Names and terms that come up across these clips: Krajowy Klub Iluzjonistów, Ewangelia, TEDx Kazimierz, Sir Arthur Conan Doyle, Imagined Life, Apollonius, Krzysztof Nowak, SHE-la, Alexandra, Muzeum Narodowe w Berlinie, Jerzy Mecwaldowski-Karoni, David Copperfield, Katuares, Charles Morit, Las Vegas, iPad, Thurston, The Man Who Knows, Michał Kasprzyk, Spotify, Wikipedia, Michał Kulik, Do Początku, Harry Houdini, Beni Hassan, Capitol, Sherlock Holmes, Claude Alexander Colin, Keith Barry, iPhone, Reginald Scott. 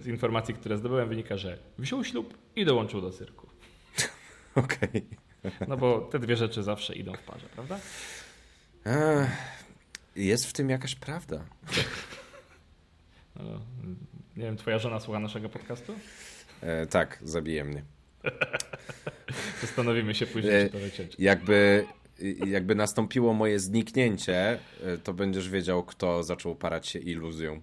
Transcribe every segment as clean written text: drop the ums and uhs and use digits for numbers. z informacji, które zdobyłem, wynika, że wziął ślub i dołączył do cyrku. Okej. Okay. No bo te dwie rzeczy zawsze idą w parze, prawda? Jest w tym jakaś prawda. No, nie wiem, twoja żona słucha naszego podcastu? Tak, zabije mnie. Zastanowimy się później, czy to wyciąć. Jakby nastąpiło moje zniknięcie, to będziesz wiedział, kto zaczął parać się iluzją.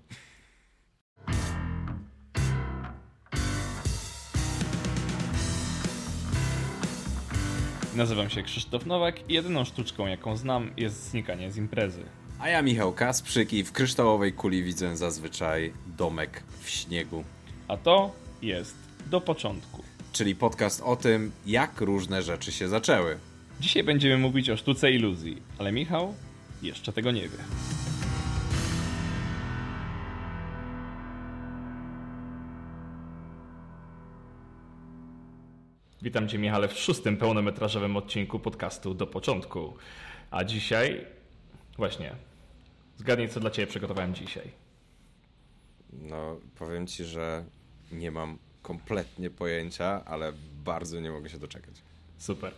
Nazywam się Krzysztof Nowak i jedyną sztuczką, jaką znam, jest znikanie z imprezy. A ja Michał Kasprzyk i w kryształowej kuli widzę zazwyczaj domek w śniegu. A to jest Do Początku. Czyli podcast o tym, jak różne rzeczy się zaczęły. Dzisiaj będziemy mówić o sztuce iluzji, ale Michał jeszcze tego nie wie. Witam Cię, Michale, w 6. pełnometrażowym odcinku podcastu Do Początku. A dzisiaj... Właśnie. Zgadnij, co dla Ciebie przygotowałem dzisiaj. No, powiem Ci, że nie mam kompletnie pojęcia, ale bardzo nie mogę się doczekać. Super.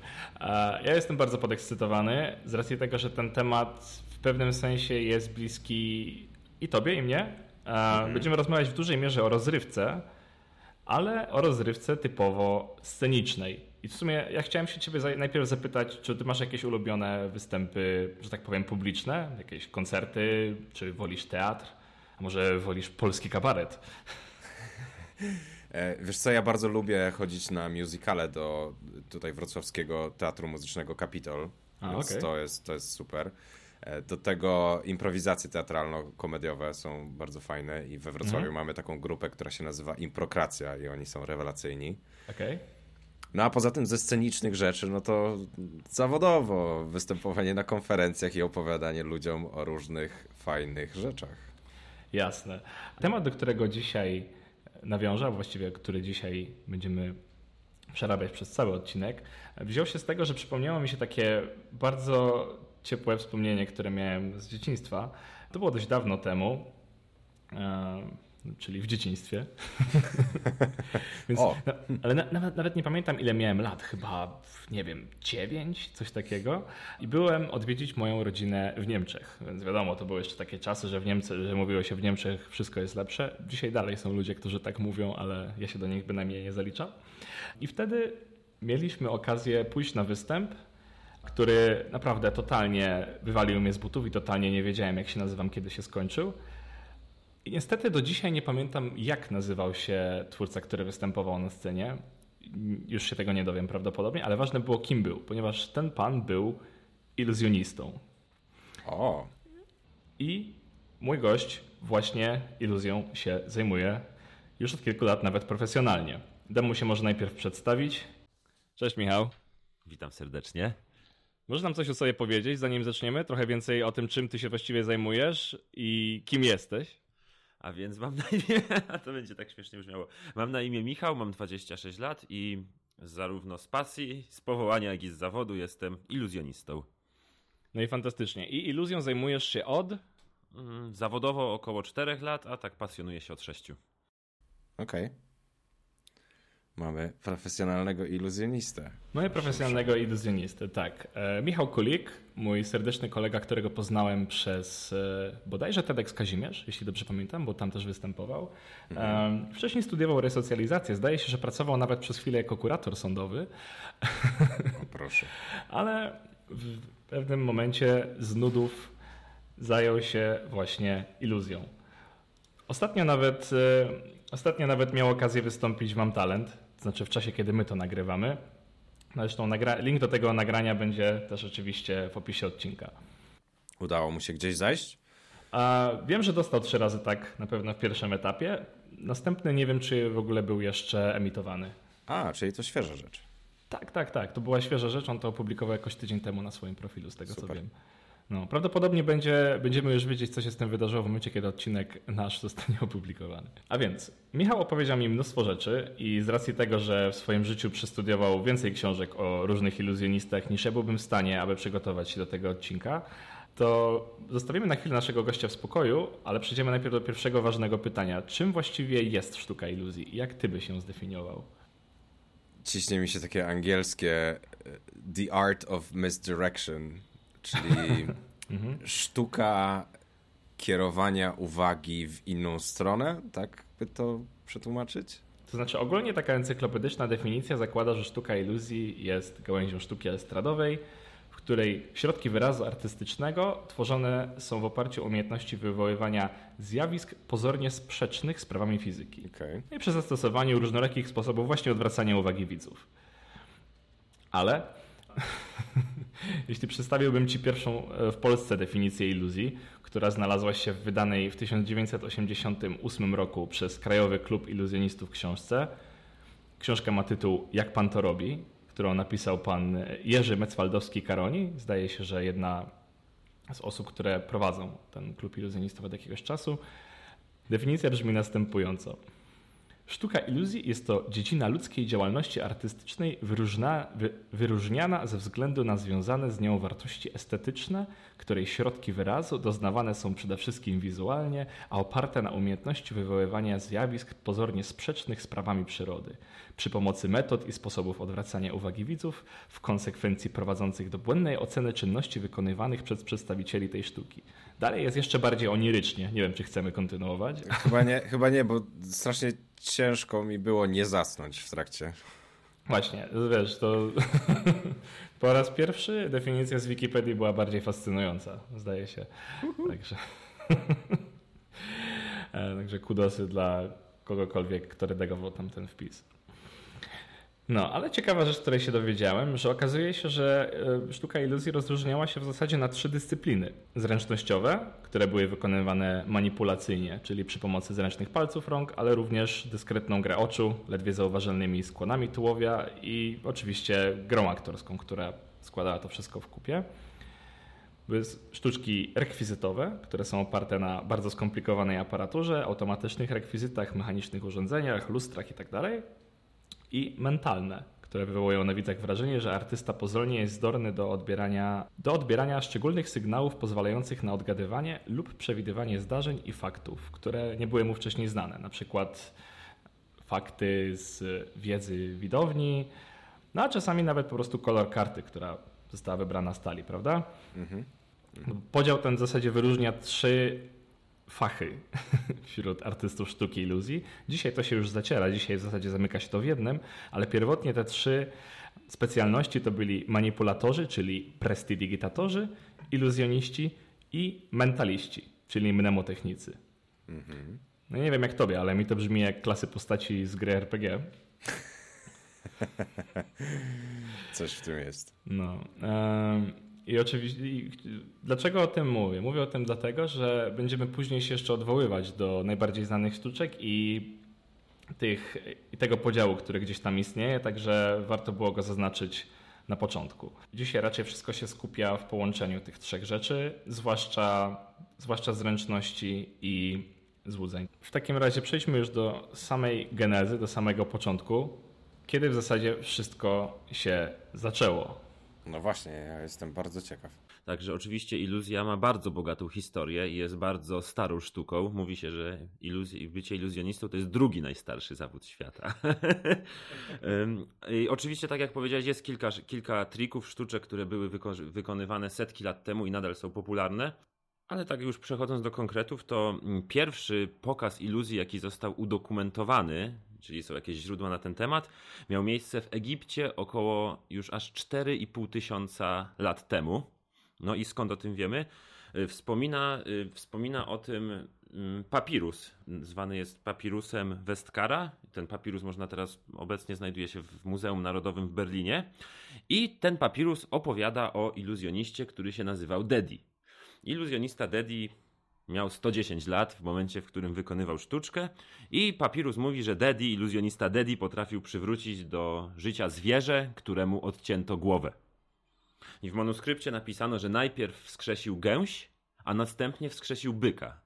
Ja jestem bardzo podekscytowany z racji tego, że ten temat w pewnym sensie jest bliski i Tobie, i mnie. Będziemy rozmawiać w dużej mierze o rozrywce, ale o rozrywce typowo scenicznej. I w sumie ja chciałem się Ciebie najpierw zapytać, czy Ty masz jakieś ulubione występy, że tak powiem, publiczne? Jakieś koncerty? Czy wolisz teatr? A może wolisz polski kabaret? Wiesz co, ja bardzo lubię chodzić na musicale do tutaj wrocławskiego teatru muzycznego Capitol, więc okay. To jest super. Do tego improwizacje teatralno-komediowe są bardzo fajne i we Wrocławiu mamy taką grupę, która się nazywa Improkracja i oni są rewelacyjni. Okay. No a poza tym ze scenicznych rzeczy, no to zawodowo występowanie na konferencjach i opowiadanie ludziom o różnych fajnych rzeczach. Jasne. Temat, do którego dzisiaj nawiążę, właściwie który dzisiaj będziemy przerabiać przez cały odcinek, wziął się z tego, że przypomniało mi się takie bardzo ciepłe wspomnienie, które miałem z dzieciństwa. To było dość dawno temu, czyli w dzieciństwie. Więc, ale nawet nie pamiętam, ile miałem lat, chyba, nie wiem, 9, coś takiego. I byłem odwiedzić moją rodzinę w Niemczech. Więc wiadomo, to były jeszcze takie czasy, że mówiło się w Niemczech wszystko jest lepsze. Dzisiaj dalej są ludzie, którzy tak mówią, ale ja się do nich bynajmniej nie zaliczam. I wtedy mieliśmy okazję pójść na występ, który naprawdę totalnie wywalił mnie z butów i totalnie nie wiedziałem, jak się nazywam, kiedy się skończył. I niestety do dzisiaj nie pamiętam, jak nazywał się twórca, który występował na scenie. Już się tego nie dowiem prawdopodobnie, ale ważne było, kim był, ponieważ ten pan był iluzjonistą. O. I mój gość właśnie iluzją się zajmuje już od kilku lat, nawet profesjonalnie. Dam mu się może najpierw przedstawić. Cześć, Michał. Witam serdecznie. Możesz nam coś o sobie powiedzieć, zanim zaczniemy? Trochę więcej o tym, czym ty się właściwie zajmujesz i kim jesteś. A więc mam na imię, a to będzie tak śmiesznie brzmiało, mam na imię Michał, mam 26 lat i zarówno z pasji, z powołania, jak i z zawodu jestem iluzjonistą. No i fantastycznie. I iluzją zajmujesz się od? Zawodowo około 4 lat, a tak pasjonuję się od 6. Okej. Okay. Mamy profesjonalnego iluzjonistę. Mamy profesjonalnego iluzjonistę, tak. Michał Kulik, mój serdeczny kolega, którego poznałem przez bodajże TEDx Kazimierz, jeśli dobrze pamiętam, bo tam też występował. Wcześniej studiował resocjalizację. Zdaje się, że pracował nawet przez chwilę jako kurator sądowy. O, proszę. Ale w pewnym momencie z nudów zajął się właśnie iluzją. Ostatnio nawet miał okazję wystąpić w Mam Talent, to znaczy w czasie, kiedy my to nagrywamy. Zresztą link do tego nagrania będzie też oczywiście w opisie odcinka. Udało mu się gdzieś zajść? Wiem, że dostał 3 razy tak na pewno w pierwszym etapie. Następny nie wiem, czy w ogóle był jeszcze emitowany. A, czyli to świeża rzecz. Tak. To była świeża rzecz. On to opublikował jakoś tydzień temu na swoim profilu, z tego Super. Co wiem. No, prawdopodobnie będziemy już wiedzieć, co się z tym wydarzyło w momencie, kiedy odcinek nasz zostanie opublikowany. A więc Michał opowiedział mi mnóstwo rzeczy i z racji tego, że w swoim życiu przestudiował więcej książek o różnych iluzjonistach niż ja byłbym w stanie, aby przygotować się do tego odcinka, to zostawimy na chwilę naszego gościa w spokoju, ale przejdziemy najpierw do pierwszego ważnego pytania. Czym właściwie jest sztuka iluzji? Jak ty byś ją zdefiniował? Ciśnie mi się takie angielskie The Art of Misdirection, czyli sztuka kierowania uwagi w inną stronę, tak by to przetłumaczyć? To znaczy ogólnie taka encyklopedyczna definicja zakłada, że sztuka iluzji jest gałęzią sztuki estradowej, w której środki wyrazu artystycznego tworzone są w oparciu o umiejętności wywoływania zjawisk pozornie sprzecznych z prawami fizyki. Okay. I przy zastosowaniu różnorakich sposobów właśnie odwracania uwagi widzów. Ale jeśli przedstawiłbym ci pierwszą w Polsce definicję iluzji, która znalazła się w wydanej w 1988 roku przez Krajowy Klub Iluzjonistów książce. Książka ma tytuł Jak pan to robi?, którą napisał pan Jerzy Mecwaldowski-Karoni. Zdaje się, że jedna z osób, które prowadzą ten klub iluzjonistów od jakiegoś czasu. Definicja brzmi następująco. Sztuka iluzji jest to dziedzina ludzkiej działalności artystycznej wyróżniana ze względu na związane z nią wartości estetyczne, której środki wyrazu doznawane są przede wszystkim wizualnie, a oparte na umiejętności wywoływania zjawisk pozornie sprzecznych z prawami przyrody, przy pomocy metod i sposobów odwracania uwagi widzów, w konsekwencji prowadzących do błędnej oceny czynności wykonywanych przez przedstawicieli tej sztuki. Dalej jest jeszcze bardziej onirycznie. Nie wiem, czy chcemy kontynuować. Chyba nie, bo strasznie ciężko mi było nie zasnąć w trakcie. Właśnie, wiesz, to po raz pierwszy definicja z Wikipedii była bardziej fascynująca, zdaje się. Także kudosy dla kogokolwiek, kto redagował tam ten wpis. No, ale ciekawa rzecz, której się dowiedziałem, że okazuje się, że sztuka iluzji rozróżniała się w zasadzie na trzy dyscypliny. Zręcznościowe, które były wykonywane manipulacyjnie, czyli przy pomocy zręcznych palców rąk, ale również dyskretną grę oczu, ledwie zauważalnymi skłonami tułowia i oczywiście grą aktorską, która składała to wszystko w kupie. Były sztuczki rekwizytowe, które są oparte na bardzo skomplikowanej aparaturze, automatycznych rekwizytach, mechanicznych urządzeniach, lustrach itd., i mentalne, które wywołują na widzach wrażenie, że artysta pozornie jest zdolny do odbierania szczególnych sygnałów pozwalających na odgadywanie lub przewidywanie zdarzeń i faktów, które nie były mu wcześniej znane, na przykład fakty z wiedzy widowni, no a czasami nawet po prostu kolor karty, która została wybrana z talii, prawda? Podział ten w zasadzie wyróżnia trzy fachy wśród artystów sztuki iluzji. Dzisiaj to się już zaciera, dzisiaj w zasadzie zamyka się to w jednym, ale pierwotnie te trzy specjalności to byli manipulatorzy, czyli prestidigitatorzy, iluzjoniści i mentaliści, czyli mnemotechnicy. No nie wiem jak tobie, ale mi to brzmi jak klasy postaci z gry RPG. Coś w tym jest. No. I oczywiście, dlaczego o tym mówię? Mówię o tym dlatego, że będziemy później się jeszcze odwoływać do najbardziej znanych sztuczek i tego podziału, który gdzieś tam istnieje, także warto było go zaznaczyć na początku. Dzisiaj raczej wszystko się skupia w połączeniu tych trzech rzeczy, zwłaszcza zręczności i złudzeń. W takim razie przejdźmy już do samej genezy, do samego początku, kiedy w zasadzie wszystko się zaczęło. No właśnie, ja jestem bardzo ciekaw. Także oczywiście iluzja ma bardzo bogatą historię i jest bardzo starą sztuką. Mówi się, że bycie iluzjonistą to jest drugi najstarszy zawód świata. I oczywiście, tak jak powiedziałeś, jest kilka trików, sztuczek, które były wykonywane setki lat temu i nadal są popularne. Ale tak już przechodząc do konkretów, to pierwszy pokaz iluzji, jaki został udokumentowany, czyli są jakieś źródła na ten temat, miał miejsce w Egipcie około już aż 4,5 tysiąca lat temu. No i skąd o tym wiemy? Wspomina o tym papirus. Zwany jest papirusem Westcara. Ten papirus obecnie znajduje się w Muzeum Narodowym w Berlinie. I ten papirus opowiada o iluzjoniście, który się nazywał Dedi. Iluzjonista Dedi miał 110 lat w momencie, w którym wykonywał sztuczkę i papirus mówi, że Dedi, iluzjonista Dedi potrafił przywrócić do życia zwierzę, któremu odcięto głowę. I w manuskrypcie napisano, że najpierw wskrzesił gęś, a następnie wskrzesił byka.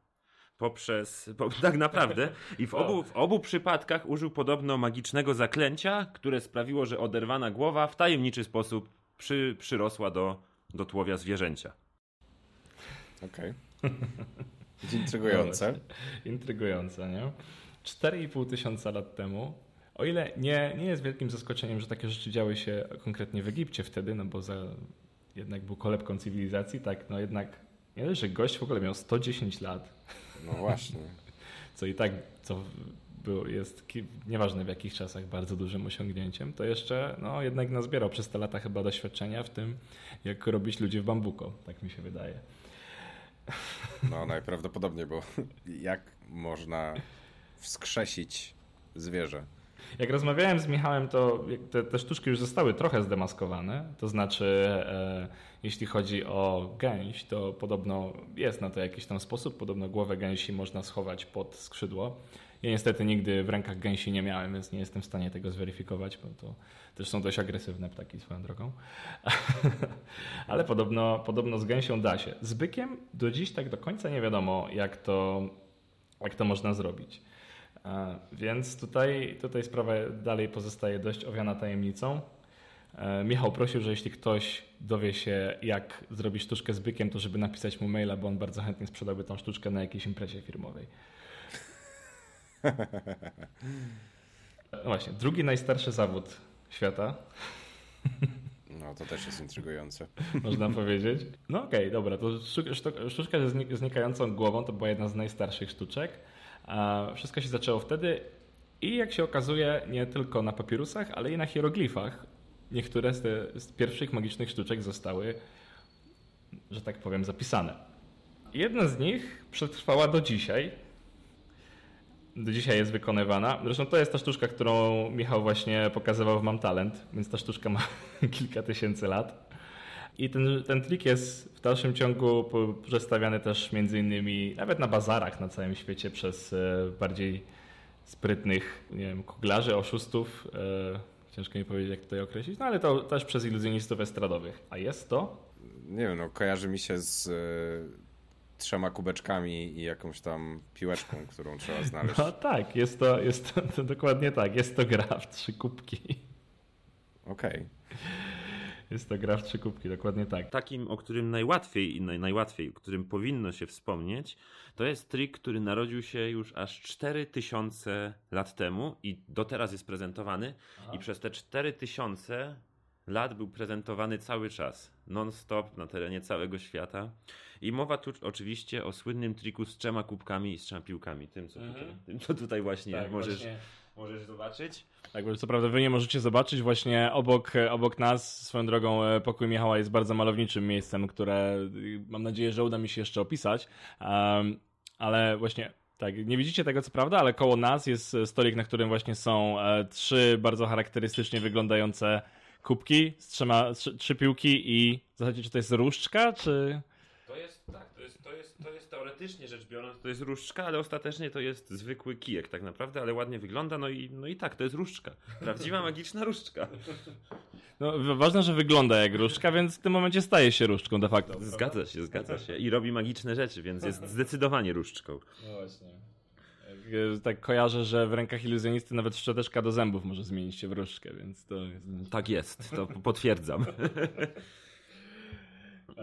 Tak naprawdę. I w obu przypadkach użył podobno magicznego zaklęcia, które sprawiło, że oderwana głowa w tajemniczy sposób przyrosła do tułowia zwierzęcia. Okej. Okay. Intrygujące. Intrygujące, nie? 4500 lat temu, o ile nie jest wielkim zaskoczeniem, że takie rzeczy działy się konkretnie w Egipcie wtedy, no bo jednak był kolebką cywilizacji, tak, no jednak nie wiem, że gość w ogóle miał 110 lat. No właśnie. Co i tak, co jest, nieważne w jakich czasach, bardzo dużym osiągnięciem, to jeszcze no, jednak nazbierał przez te lata chyba doświadczenia w tym, jak robić ludzi w bambuko, tak mi się wydaje. No najprawdopodobniej, bo jak można wskrzesić zwierzę? Jak rozmawiałem z Michałem, to te sztuczki już zostały trochę zdemaskowane, to znaczy jeśli chodzi o gęś, to podobno jest na to jakiś tam sposób, podobno głowę gęsi można schować pod skrzydło. Ja niestety nigdy w rękach gęsi nie miałem, więc nie jestem w stanie tego zweryfikować, bo to też są dość agresywne ptaki swoją drogą. Ale podobno z gęsią da się. Z bykiem do dziś tak do końca nie wiadomo, jak to można zrobić. Więc tutaj sprawa dalej pozostaje dość owiana tajemnicą. Michał prosił, że jeśli ktoś dowie się, jak zrobić sztuczkę z bykiem, to żeby napisać mu maila, bo on bardzo chętnie sprzedałby tą sztuczkę na jakiejś imprezie firmowej. No właśnie, drugi najstarszy zawód świata. No to też jest intrygujące. Można powiedzieć. No okej, dobra, to sztuczka ze znikającą głową to była jedna z najstarszych sztuczek. Wszystko się zaczęło wtedy i jak się okazuje nie tylko na papirusach, ale i na hieroglifach. Niektóre z pierwszych magicznych sztuczek zostały, że tak powiem, zapisane. Jedna z nich przetrwała do dzisiaj. Do dzisiaj jest wykonywana. Zresztą to jest ta sztuczka, którą Michał właśnie pokazywał w Mam Talent, więc ta sztuczka ma kilka tysięcy lat. I ten trik jest w dalszym ciągu przedstawiany też między innymi nawet na bazarach na całym świecie przez bardziej sprytnych, nie wiem, kuglarzy, oszustów. Ciężko mi powiedzieć, jak tutaj określić, no ale to też przez iluzjonistów estradowych. A jest to? Nie wiem, no kojarzy mi się z trzema kubeczkami i jakąś tam piłeczką, którą trzeba znaleźć. No tak, jest to dokładnie tak. Jest to gra w trzy kubki. Okej. Okay. Jest to gra w trzy kubki, dokładnie tak. Takim, o którym najłatwiej, o którym powinno się wspomnieć, to jest trik, który narodził się już aż 4000 lat temu i do teraz jest prezentowany. Aha. I przez te 4000 lat był prezentowany cały czas, non-stop na terenie całego świata. I mowa tu oczywiście o słynnym triku z trzema kubkami i z trzema piłkami, tym co tutaj właśnie tak, możesz zobaczyć. Tak, bo co prawda wy nie możecie zobaczyć, właśnie obok nas, swoją drogą, pokój Michała jest bardzo malowniczym miejscem, które mam nadzieję, że uda mi się jeszcze opisać, ale właśnie tak, nie widzicie tego co prawda, ale koło nas jest stolik, na którym właśnie są trzy bardzo charakterystycznie wyglądające kubki z trzy piłki i w zasadzie czy to jest różdżka, czy... To jest teoretycznie rzecz biorąc, to jest różdżka, ale ostatecznie to jest zwykły kijek tak naprawdę, ale ładnie wygląda, no i tak, to jest różdżka. Prawdziwa, magiczna różdżka. No ważne, że wygląda jak różdżka, więc w tym momencie staje się różdżką de facto. Zgadza się i robi magiczne rzeczy, więc jest zdecydowanie różdżką. No właśnie. Tak kojarzę, że w rękach iluzjonisty nawet szczoteczka do zębów może zmienić się w różdżkę, więc to jest... Tak jest, to potwierdzam.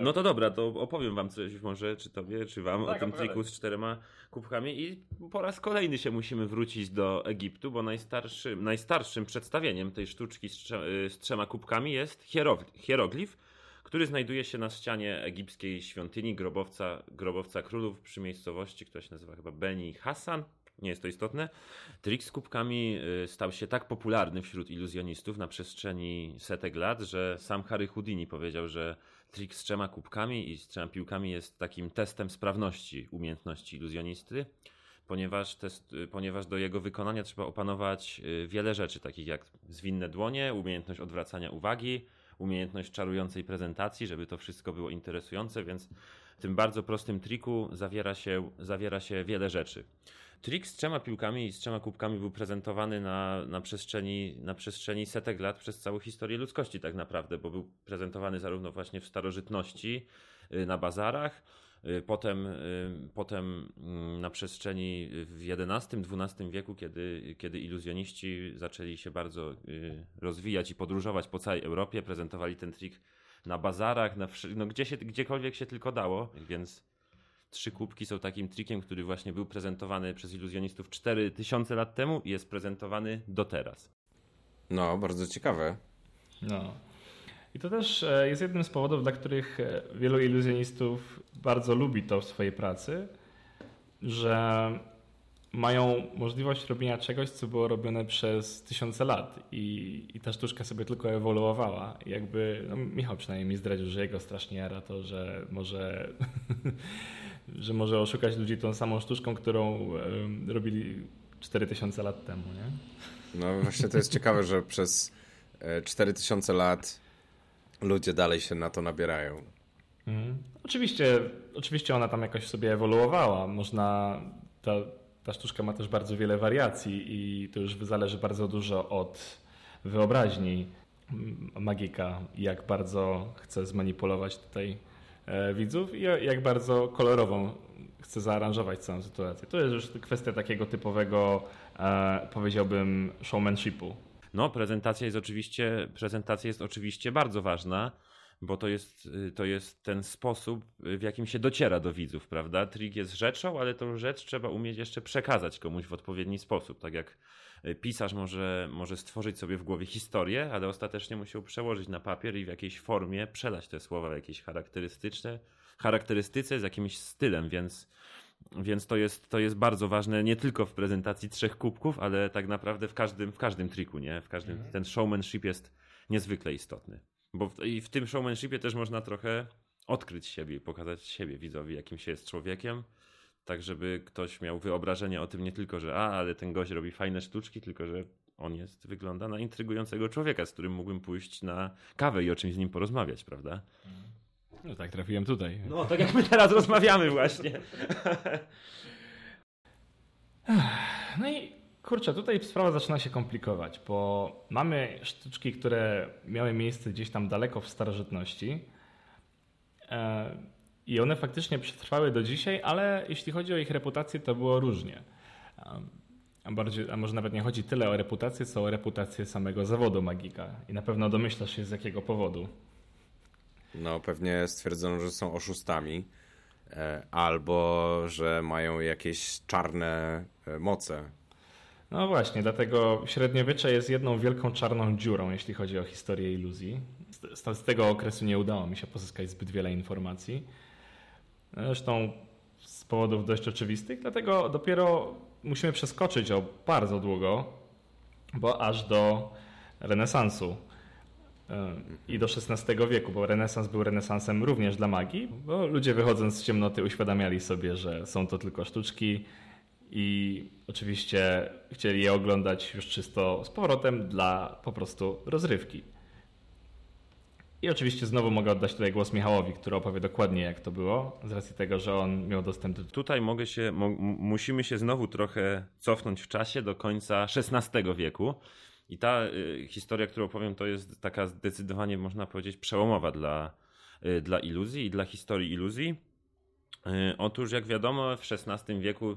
No to dobra, to opowiem wam coś może, czy tobie, czy wam, tak, o tym triku z czterema kubkami i po raz kolejny się musimy wrócić do Egiptu, bo najstarszym przedstawieniem tej sztuczki z trzema kubkami jest hieroglif, który znajduje się na ścianie egipskiej świątyni grobowca królów przy miejscowości, która się nazywa chyba Beni Hassan. Nie jest to istotne. Trik z kubkami stał się tak popularny wśród iluzjonistów na przestrzeni setek lat, że sam Harry Houdini powiedział, że trik z trzema kubkami i z trzema piłkami jest takim testem sprawności umiejętności iluzjonisty, ponieważ do jego wykonania trzeba opanować wiele rzeczy, takich jak zwinne dłonie, umiejętność odwracania uwagi, umiejętność czarującej prezentacji, żeby to wszystko było interesujące, więc w tym bardzo prostym triku zawiera się wiele rzeczy. Trik z trzema piłkami i z trzema kubkami był prezentowany na przestrzeni setek lat przez całą historię ludzkości tak naprawdę, bo był prezentowany zarówno właśnie w starożytności, na bazarach, potem na przestrzeni w XI-XII wieku, kiedy iluzjoniści zaczęli się bardzo rozwijać i podróżować po całej Europie, prezentowali ten trik na bazarach, gdziekolwiek się tylko dało, więc trzy kubki są takim trikiem, który właśnie był prezentowany przez iluzjonistów 4000 lat temu i jest prezentowany do teraz. No, bardzo ciekawe. No. I to też jest jednym z powodów, dla których wielu iluzjonistów bardzo lubi to w swojej pracy, że mają możliwość robienia czegoś, co było robione przez tysiące lat i ta sztuczka sobie tylko ewoluowała. I jakby, no Michał przynajmniej mi zdradził, że jego strasznie jara to, że może, że może oszukać ludzi tą samą sztuczką, którą robili 4000 lat temu, nie? No właśnie to jest ciekawe, że przez 4000 lat ludzie dalej się na to nabierają. Mhm. Oczywiście ona tam jakoś sobie ewoluowała. Można... Ta sztuczka ma też bardzo wiele wariacji i to już zależy bardzo dużo od wyobraźni magika, jak bardzo chce zmanipulować tutaj widzów i jak bardzo kolorową chce zaaranżować całą sytuację. To jest już kwestia takiego typowego, powiedziałbym, showmanshipu. No, prezentacja jest oczywiście bardzo ważna, bo to jest ten sposób, w jakim się dociera do widzów, prawda? Trik jest rzeczą, ale tą rzecz trzeba umieć jeszcze przekazać komuś w odpowiedni sposób. Tak jak pisarz może stworzyć sobie w głowie historię, ale ostatecznie musi ją przełożyć na papier i w jakiejś formie przelać te słowa w jakiejś charakterystyce z jakimś stylem, więc to jest bardzo ważne nie tylko w prezentacji trzech kubków, ale tak naprawdę w każdym triku, nie? Ten showmanship jest niezwykle istotny. Bo w tym showmanshipie też można trochę odkryć siebie i pokazać siebie widzowi, jakim się jest człowiekiem, tak żeby ktoś miał wyobrażenie o tym nie tylko, że ale ten gość robi fajne sztuczki, tylko że on wygląda na intrygującego człowieka, z którym mógłbym pójść na kawę i o czymś z nim porozmawiać, prawda? No tak, trafiłem tutaj. No, tak jak my teraz rozmawiamy właśnie. No i... Kurczę, tutaj sprawa zaczyna się komplikować, bo mamy sztuczki, które miały miejsce gdzieś tam daleko w starożytności i one faktycznie przetrwały do dzisiaj, ale jeśli chodzi o ich reputację, to było różnie. A może nawet nie chodzi tyle o reputację, co o reputację samego zawodu magika. I na pewno domyślasz się, z jakiego powodu. No pewnie stwierdzono, że są oszustami albo że mają jakieś czarne moce. No właśnie, dlatego średniowiecze jest jedną wielką czarną dziurą, jeśli chodzi o historię iluzji. Z tego okresu nie udało mi się pozyskać zbyt wiele informacji. Zresztą z powodów dość oczywistych, dlatego dopiero musimy przeskoczyć o bardzo długo, bo aż do renesansu i do XVI wieku, bo renesans był renesansem również dla magii, bo ludzie wychodząc z ciemnoty uświadamiali sobie, że są to tylko sztuczki, i oczywiście chcieli je oglądać już czysto z powrotem dla po prostu rozrywki. I oczywiście znowu mogę oddać tutaj głos Michałowi, który opowie dokładnie jak to było, z racji tego, że on miał dostęp do... Tutaj musimy się znowu trochę cofnąć w czasie do końca XVI wieku. I ta historia, którą opowiem, to jest taka zdecydowanie, można powiedzieć, przełomowa dla iluzji i dla historii iluzji. Otóż jak wiadomo, w XVI wieku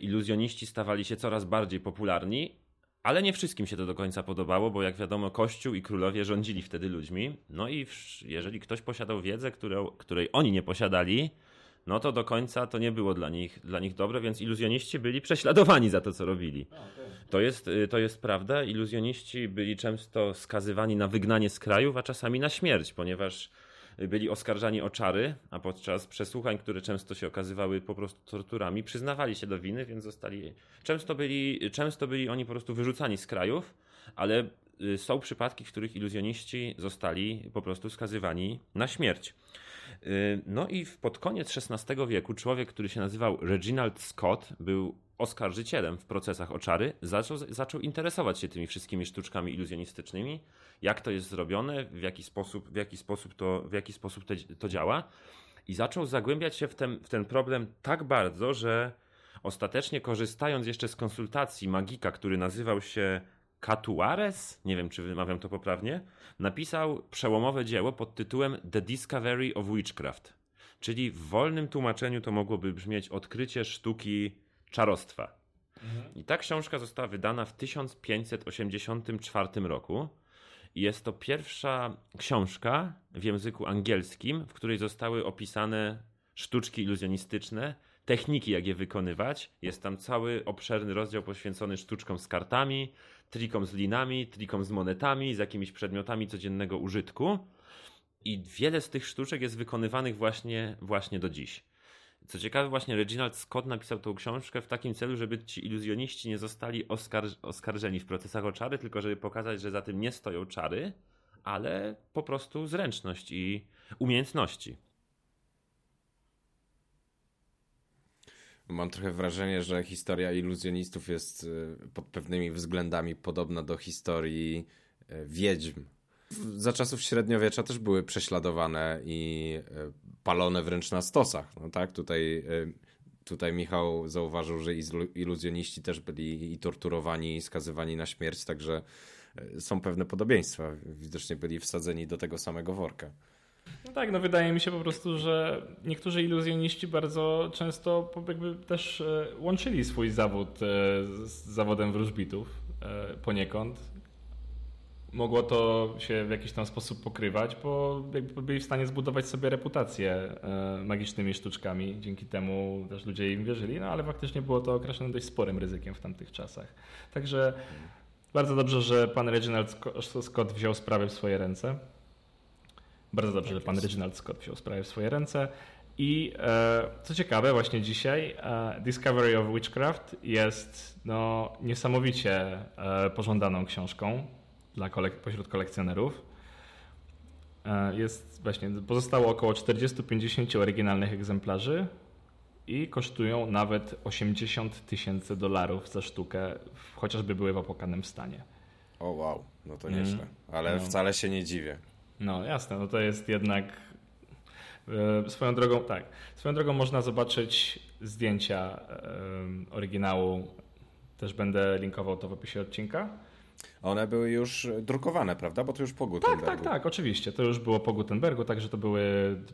iluzjoniści stawali się coraz bardziej popularni, ale nie wszystkim się to do końca podobało, bo jak wiadomo Kościół i królowie rządzili wtedy ludźmi. No i jeżeli ktoś posiadał wiedzę, której oni nie posiadali, no to do końca to nie było dla nich dobre, więc iluzjoniści byli prześladowani za to, co robili. To jest prawda. Iluzjoniści byli często skazywani na wygnanie z krajów, a czasami na śmierć, ponieważ byli oskarżani o czary, a podczas przesłuchań, które często się okazywały po prostu torturami, przyznawali się do winy, więc zostali... Często byli oni po prostu wyrzucani z krajów, ale są przypadki, w których iluzjoniści zostali po prostu skazywani na śmierć. No i pod koniec XVI wieku człowiek, który się nazywał Reginald Scott, był oskarżycielem w procesach o czary, zaczął interesować się tymi wszystkimi sztuczkami iluzjonistycznymi, jak to jest zrobione, w jaki sposób to działa i zaczął zagłębiać się w ten problem tak bardzo, że ostatecznie korzystając jeszcze z konsultacji magika, który nazywał się Katuares, nie wiem czy wymawiam to poprawnie, napisał przełomowe dzieło pod tytułem The Discovery of Witchcraft, czyli w wolnym tłumaczeniu to mogłoby brzmieć Odkrycie sztuki czarostwa. Mhm. I ta książka została wydana w 1584 roku. Jest to pierwsza książka w języku angielskim, w której zostały opisane sztuczki iluzjonistyczne, techniki, jak je wykonywać. Jest tam cały obszerny rozdział poświęcony sztuczkom z kartami, trikom z linami, trikom z monetami, z jakimiś przedmiotami codziennego użytku. I wiele z tych sztuczek jest wykonywanych właśnie do dziś. Co ciekawe, właśnie Reginald Scott napisał tą książkę w takim celu, żeby ci iluzjoniści nie zostali oskarżeni w procesach o czary, tylko żeby pokazać, że za tym nie stoją czary, ale po prostu zręczność i umiejętności. Mam trochę wrażenie, że historia iluzjonistów jest pod pewnymi względami podobna do historii wiedźm. Za czasów średniowiecza też były prześladowane i palone wręcz na stosach. No tak? Tutaj Michał zauważył, że iluzjoniści też byli i torturowani, i skazywani na śmierć, także są pewne podobieństwa. Widocznie byli wsadzeni do tego samego worka. No tak, no wydaje mi się po prostu, że niektórzy iluzjoniści bardzo często jakby też łączyli swój zawód z zawodem wróżbitów poniekąd. Mogło to się w jakiś tam sposób pokrywać, bo jakby byli w stanie zbudować sobie reputację magicznymi sztuczkami. Dzięki temu też ludzie im wierzyli, no ale faktycznie było to określone dość sporym ryzykiem w tamtych czasach. Także bardzo dobrze, że pan Reginald Scott wziął sprawę w swoje ręce. Bardzo dobrze, że pan Reginald Scott wziął sprawę w swoje ręce. I co ciekawe, właśnie dzisiaj Discovery of Witchcraft jest no, niesamowicie pożądaną książką pośród kolekcjonerów. Jest właśnie, pozostało około 40-50 oryginalnych egzemplarzy i kosztują nawet $80,000 za sztukę, chociażby były w opłakanym stanie. O wow, no to nieźle, ale wcale się nie dziwię. No jasne, no to jest jednak swoją drogą można zobaczyć zdjęcia oryginału, też będę linkował to w opisie odcinka. One były już drukowane, prawda? Bo to już po Gutenbergu. Tak, oczywiście. To już było po Gutenbergu, także to były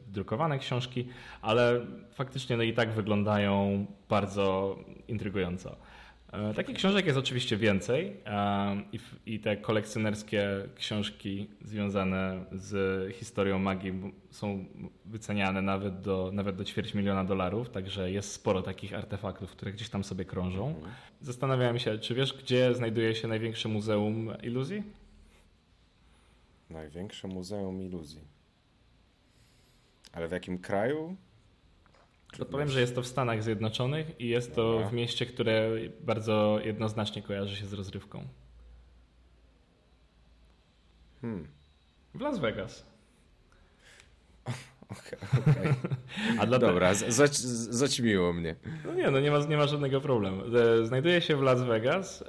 drukowane książki, ale faktycznie no i tak wyglądają bardzo intrygująco. Takich książek jest oczywiście więcej i te kolekcjonerskie książki związane z historią magii są wyceniane nawet do $250,000, także jest sporo takich artefaktów, które gdzieś tam sobie krążą. Zastanawiałem się, czy wiesz, gdzie znajduje się największe muzeum iluzji? Największe muzeum iluzji. Ale w jakim kraju? Powiem, że jest to w Stanach Zjednoczonych i jest to w mieście, które bardzo jednoznacznie kojarzy się z rozrywką. W Las Vegas. Okay. Dobra, zaćmiło mnie. No nie, no nie ma żadnego problemu. Znajduje się w Las Vegas.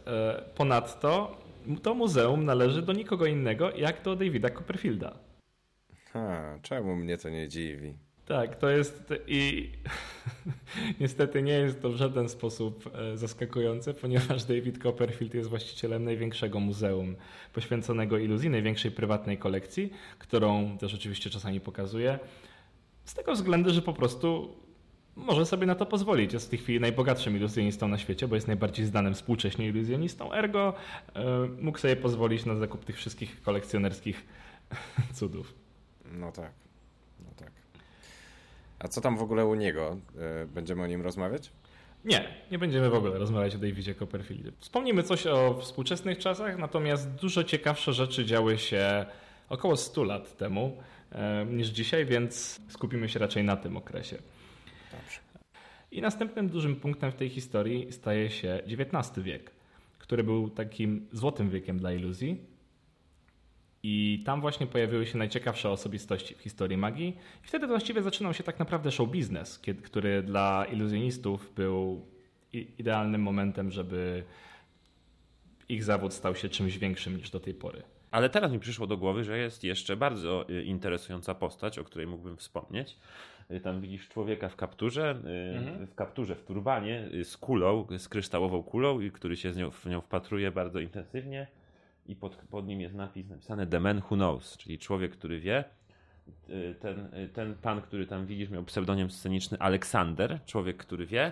Ponadto to muzeum należy do nikogo innego jak do Davida Copperfielda. Czemu mnie to nie dziwi? Tak, to jest i niestety nie jest to w żaden sposób zaskakujące, ponieważ David Copperfield jest właścicielem największego muzeum poświęconego iluzji, największej prywatnej kolekcji, którą też oczywiście czasami pokazuje, z tego względu, że po prostu może sobie na to pozwolić. Jest w tej chwili najbogatszym iluzjonistą na świecie, bo jest najbardziej znanym współcześnie iluzjonistą, ergo mógł sobie pozwolić na zakup tych wszystkich kolekcjonerskich cudów. No tak. A co tam w ogóle u niego? Będziemy o nim rozmawiać? Nie będziemy w ogóle rozmawiać o Davidzie Copperfieldzie. Wspomnimy coś o współczesnych czasach, natomiast dużo ciekawsze rzeczy działy się około 100 lat temu niż dzisiaj, więc skupimy się raczej na tym okresie. Dobrze. I następnym dużym punktem w tej historii staje się XIX wiek, który był takim złotym wiekiem dla iluzji. I tam właśnie pojawiły się najciekawsze osobistości w historii magii. I wtedy właściwie zaczynał się tak naprawdę show biznes, który dla iluzjonistów był idealnym momentem, żeby ich zawód stał się czymś większym niż do tej pory. Ale teraz mi przyszło do głowy, że jest jeszcze bardzo interesująca postać, o której mógłbym wspomnieć. Tam widzisz człowieka w kapturze, w turbanie z kulą, z kryształową kulą, który się w nią wpatruje bardzo intensywnie. I pod nim jest napis napisany The Man Who Knows, czyli człowiek, który wie. Ten pan, który tam widzisz, miał pseudonim sceniczny Alexander, człowiek, który wie.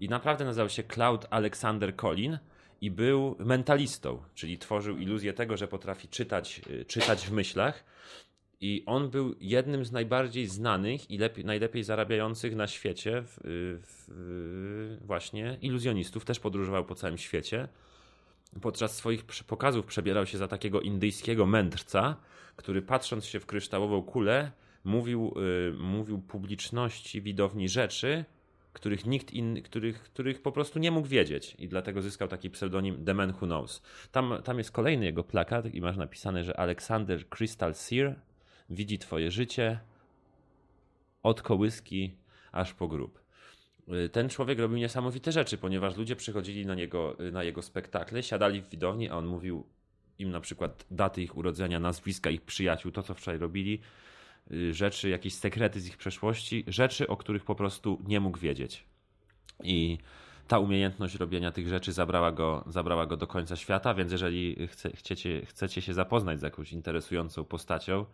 I naprawdę nazywał się Claude Alexander Colin i był mentalistą, czyli tworzył iluzję tego, że potrafi czytać w myślach. I on był jednym z najbardziej znanych i najlepiej zarabiających na świecie właśnie iluzjonistów. Też podróżował po całym świecie. Podczas swoich pokazów przebierał się za takiego indyjskiego mędrca, który patrząc się w kryształową kulę mówił publiczności, widowni rzeczy, których nikt inny, których po prostu nie mógł wiedzieć i dlatego zyskał taki pseudonim The Man Who Knows. Tam jest kolejny jego plakat i masz napisane, że Alexander Crystal Sear widzi twoje życie od kołyski aż po grób. Ten człowiek robił niesamowite rzeczy, ponieważ ludzie przychodzili na jego spektakle, siadali w widowni, a on mówił im na przykład daty ich urodzenia, nazwiska ich przyjaciół, to co wczoraj robili, rzeczy, jakieś sekrety z ich przeszłości, rzeczy, o których po prostu nie mógł wiedzieć. I ta umiejętność robienia tych rzeczy zabrała go do końca świata, więc jeżeli chcecie się zapoznać z jakąś interesującą postacią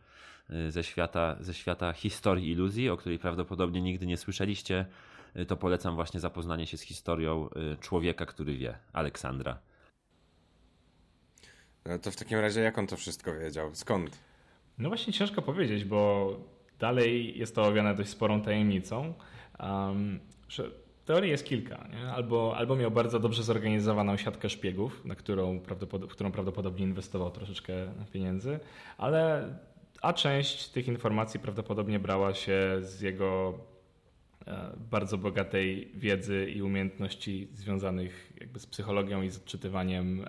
ze świata historii iluzji, o której prawdopodobnie nigdy nie słyszeliście, to polecam właśnie zapoznanie się z historią człowieka, który wie, Aleksandra. No to w takim razie jak on to wszystko wiedział? Skąd? No właśnie ciężko powiedzieć, bo dalej jest to owiane dość sporą tajemnicą. Teorii jest kilka. Nie? Albo miał bardzo dobrze zorganizowaną siatkę szpiegów, w którą prawdopodobnie inwestował troszeczkę pieniędzy, a część tych informacji prawdopodobnie brała się z jego bardzo bogatej wiedzy i umiejętności związanych jakby z psychologią i z odczytywaniem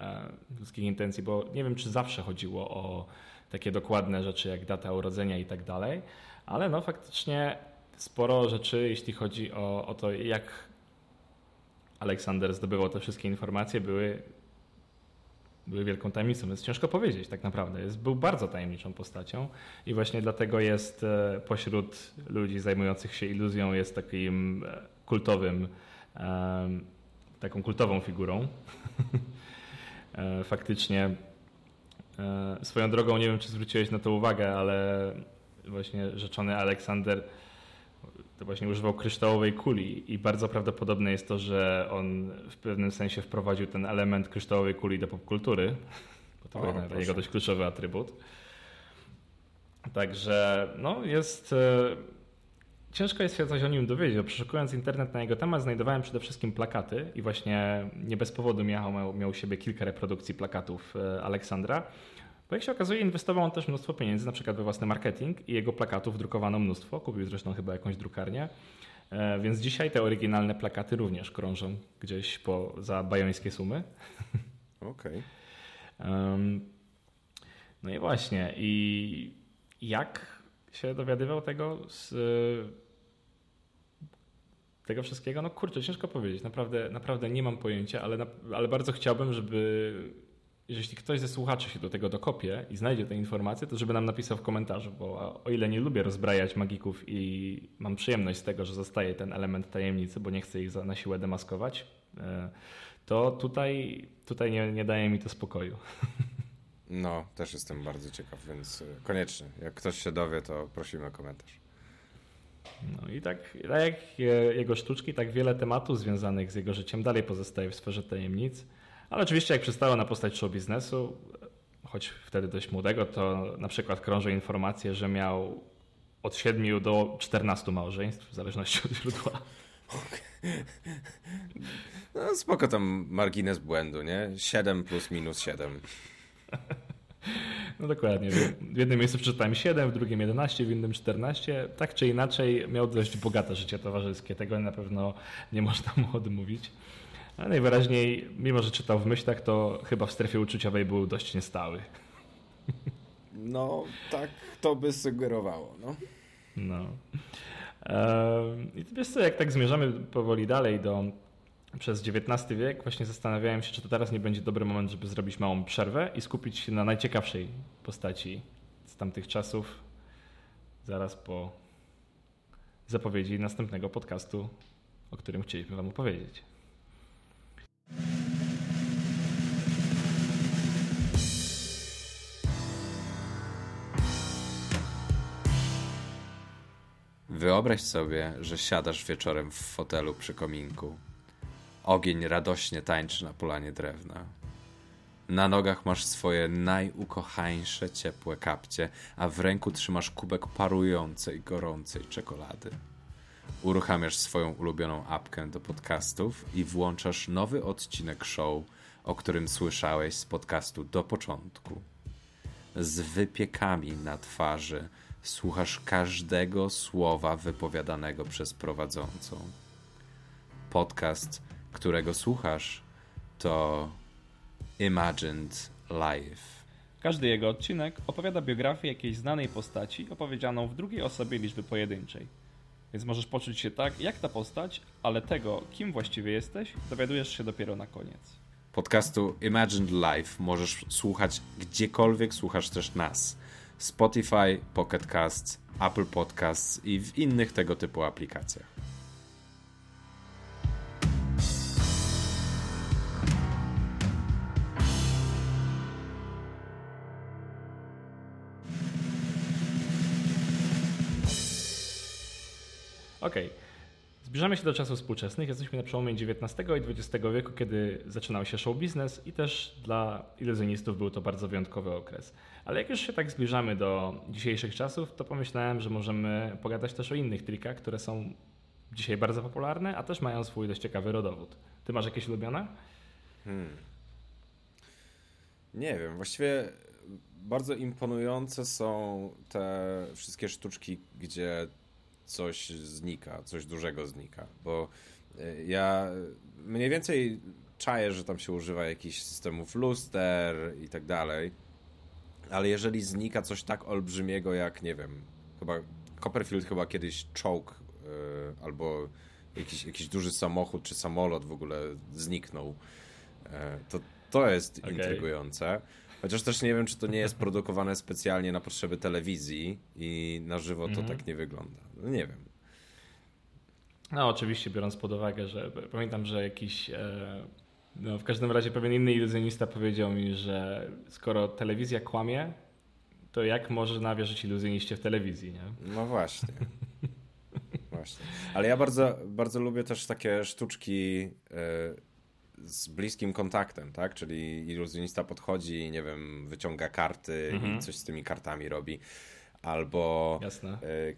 ludzkich intencji, bo nie wiem, czy zawsze chodziło o takie dokładne rzeczy jak data urodzenia i tak dalej, ale no faktycznie sporo rzeczy, jeśli chodzi o to, jak Aleksander zdobywał te wszystkie informacje, były wielką tajemnicą, więc ciężko powiedzieć tak naprawdę. Był bardzo tajemniczą postacią i właśnie dlatego jest pośród ludzi zajmujących się iluzją jest takim kultową figurą. Faktycznie swoją drogą, nie wiem czy zwróciłeś na to uwagę, ale właśnie rzeczony Aleksander to właśnie używał kryształowej kuli i bardzo prawdopodobne jest to, że on w pewnym sensie wprowadził ten element kryształowej kuli do popkultury, bo to był jego dość kluczowy atrybut. Także no jest... Ciężko jest się coś o nim dowiedzieć. Przeszukując internet na jego temat, znajdowałem przede wszystkim plakaty i właśnie nie bez powodu miał u siebie kilka reprodukcji plakatów Aleksandra, bo jak się okazuje inwestował on też mnóstwo pieniędzy, na przykład we własny marketing i jego plakatów drukowano mnóstwo, kupił zresztą chyba jakąś drukarnię, więc dzisiaj te oryginalne plakaty również krążą gdzieś za bajońskie sumy. Okej. No i właśnie, i jak się dowiadywał tego z tego wszystkiego? No kurczę, ciężko powiedzieć. Naprawdę nie mam pojęcia, ale bardzo chciałbym, żeby jeśli ktoś ze słuchaczy się do tego dokopie i znajdzie te informacje, to żeby nam napisał w komentarzu, bo o ile nie lubię rozbrajać magików i mam przyjemność z tego, że zostaje ten element tajemnicy, bo nie chcę ich na siłę demaskować, to tutaj nie daje mi to spokoju. No, też jestem bardzo ciekaw, więc koniecznie. Jak ktoś się dowie, to prosimy o komentarz. No i tak jak jego sztuczki, tak wiele tematów związanych z jego życiem dalej pozostaje w sferze tajemnic. Ale oczywiście jak przystało na postać show biznesu, choć wtedy dość młodego, to na przykład krążą informacje, że miał od 7 do 14 małżeństw, w zależności od źródła. Okay. No spoko tam margines błędu, nie? 7 plus minus 7. No dokładnie. W jednym miejscu przeczytałem 7, w drugim 11, w innym 14. Tak czy inaczej miał dość bogate życie towarzyskie. Tego na pewno nie można mu odmówić. Ale najwyraźniej, mimo że czytał w myślach, to chyba w strefie uczuciowej był dość niestały. No, tak to by sugerowało. No. I wiesz co, jak tak zmierzamy powoli dalej przez XIX wiek, właśnie zastanawiałem się, czy to teraz nie będzie dobry moment, żeby zrobić małą przerwę i skupić się na najciekawszej postaci z tamtych czasów, zaraz po zapowiedzi następnego podcastu, o którym chcieliśmy wam opowiedzieć. Wyobraź sobie, że siadasz wieczorem w fotelu przy kominku. Ogień radośnie tańczy na polanie drewna. Na nogach masz swoje najukochańsze ciepłe kapcie, a w ręku trzymasz kubek parującej, gorącej czekolady. Uruchamiasz swoją ulubioną apkę do podcastów i włączasz nowy odcinek show, o którym słyszałeś z podcastu Do Początku. Z wypiekami na twarzy słuchasz każdego słowa wypowiadanego przez prowadzącą. Podcast, którego słuchasz, to Imagined Life. Każdy jego odcinek opowiada biografię jakiejś znanej postaci opowiedzianą w drugiej osobie liczby pojedynczej. Więc możesz poczuć się tak, jak ta postać, ale tego, kim właściwie jesteś, dowiadujesz się dopiero na koniec. Podcastu Imagined Life możesz słuchać gdziekolwiek słuchasz też nas. Spotify, Pocket Casts, Apple Podcasts i w innych tego typu aplikacjach. Okej. Zbliżamy się do czasów współczesnych. Jesteśmy na przełomie XIX i XX wieku, kiedy zaczynał się show biznes i też dla iluzjonistów był to bardzo wyjątkowy okres. Ale jak już się tak zbliżamy do dzisiejszych czasów, to pomyślałem, że możemy pogadać też o innych trikach, które są dzisiaj bardzo popularne, a też mają swój dość ciekawy rodowód. Ty masz jakieś ulubione? Nie wiem. Właściwie bardzo imponujące są te wszystkie sztuczki, gdzie coś znika, coś dużego znika, bo ja mniej więcej czaję, że tam się używa jakichś systemów luster i tak dalej, ale jeżeli znika coś tak olbrzymiego jak, nie wiem, chyba Copperfield kiedyś czołg albo jakiś duży samochód czy samolot w ogóle zniknął, to jest intrygujące. Chociaż też nie wiem, czy to nie jest produkowane specjalnie na potrzeby telewizji i na żywo to tak nie wygląda. No nie wiem. No oczywiście, biorąc pod uwagę, że pamiętam, że jakiś, w każdym razie pewien inny iluzjonista powiedział mi, że skoro telewizja kłamie, to jak można wierzyć iluzjoniście w telewizji, nie? No właśnie. Właśnie. Ale ja bardzo, bardzo lubię też takie sztuczki z bliskim kontaktem, tak? Czyli iluzjonista podchodzi, nie wiem, wyciąga karty i coś z tymi kartami robi. Albo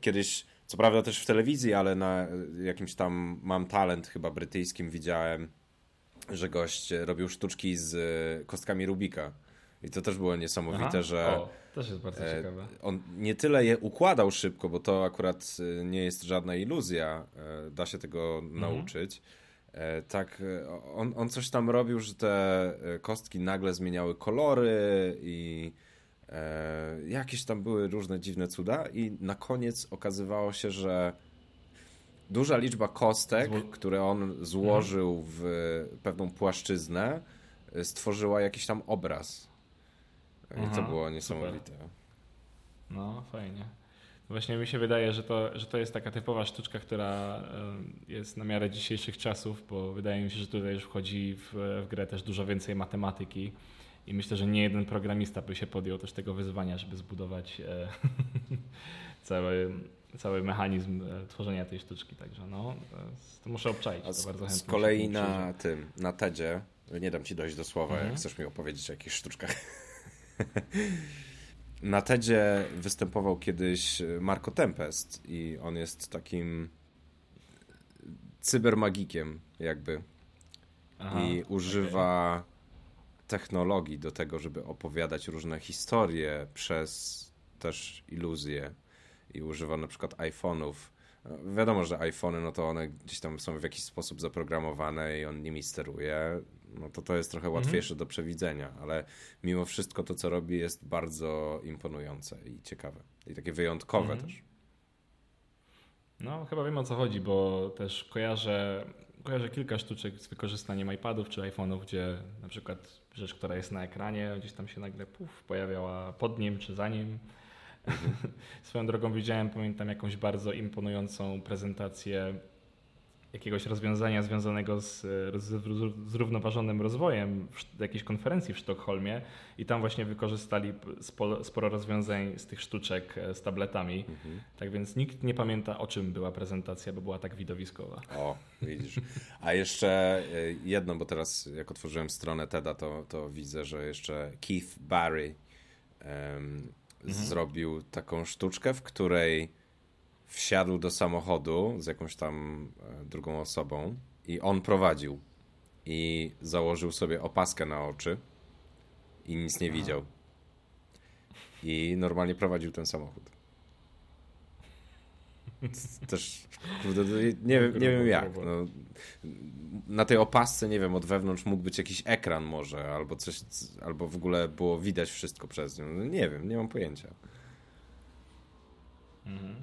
kiedyś, co prawda też w telewizji, ale na jakimś tam Mam Talent chyba brytyjskim widziałem, że gość robił sztuczki z kostkami Rubika. I to też było niesamowite, że też jest bardzo ciekawe. On nie tyle je układał szybko, bo to akurat nie jest żadna iluzja, da się tego nauczyć. Tak, on coś tam robił, że te kostki nagle zmieniały kolory i jakieś tam były różne dziwne cuda i na koniec okazywało się, że duża liczba kostek, które on złożył w pewną płaszczyznę, stworzyła jakiś tam obraz. I to było niesamowite. Super. No, fajnie. Właśnie mi się wydaje, że to jest taka typowa sztuczka, która jest na miarę dzisiejszych czasów, bo wydaje mi się, że tutaj już wchodzi w grę też dużo więcej matematyki. I myślę, że nie jeden programista by się podjął też tego wyzwania, żeby zbudować cały mechanizm tworzenia tej sztuczki. Także no, to muszę obczaić. To bardzo chętnie. Z kolei na TEDzie, nie dam ci dojść do słowa, jak chcesz mi opowiedzieć o jakichś sztuczkach. Na TEDzie występował kiedyś Marco Tempest i on jest takim cybermagikiem jakby. I używa technologii do tego, żeby opowiadać różne historie przez też iluzje i używa na przykład iPhone'ów. Wiadomo, że iPhone'y, no to one gdzieś tam są w jakiś sposób zaprogramowane i on nimi steruje. No to jest trochę łatwiejsze do przewidzenia, ale mimo wszystko to, co robi, jest bardzo imponujące i ciekawe. I takie wyjątkowe też. No chyba wiem, o co chodzi, bo też kojarzę kilka sztuczek z wykorzystaniem iPadów czy iPhone'ów, gdzie na przykład rzecz, która jest na ekranie, gdzieś tam się nagle pojawiała pod nim czy za nim. Swoją drogą widziałem, pamiętam jakąś bardzo imponującą prezentację jakiegoś rozwiązania związanego z zrównoważonym rozwojem w jakiejś konferencji w Sztokholmie i tam właśnie wykorzystali sporo rozwiązań z tych sztuczek z tabletami. Mhm. Tak więc nikt nie pamięta, o czym była prezentacja, bo była tak widowiskowa. O, widzisz. A jeszcze jedno, bo teraz jak otworzyłem stronę TEDa, to widzę, że jeszcze Keith Barry zrobił taką sztuczkę, w której wsiadł do samochodu z jakąś tam drugą osobą i on prowadził i założył sobie opaskę na oczy i nic nie widział i normalnie prowadził ten samochód. Też nie wiem jak. No, na tej opasce, nie wiem, od wewnątrz mógł być jakiś ekran może albo coś, albo w ogóle było widać wszystko przez nią. No, nie wiem, nie mam pojęcia. Mhm.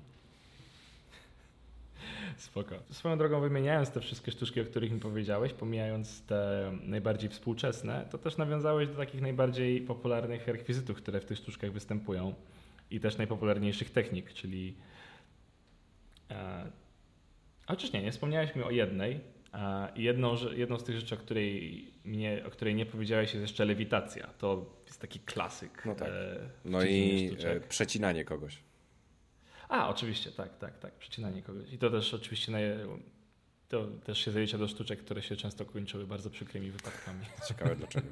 Spoko. Swoją drogą, wymieniając te wszystkie sztuczki, o których mi powiedziałeś, pomijając te najbardziej współczesne, to też nawiązałeś do takich najbardziej popularnych rekwizytów, które w tych sztuczkach występują i też najpopularniejszych technik, czyli... Chociaż nie wspomniałeś mi o jednej. Jedną z tych rzeczy, o której nie powiedziałeś, jest jeszcze lewitacja. To jest taki klasyk. No tak. No i sztuczek. Przecinanie kogoś. Oczywiście, tak, przecinanie kogoś. I to też oczywiście to też się zalicza do sztuczek, które się często kończyły bardzo przykrymi wypadkami. Ciekawe dlaczego.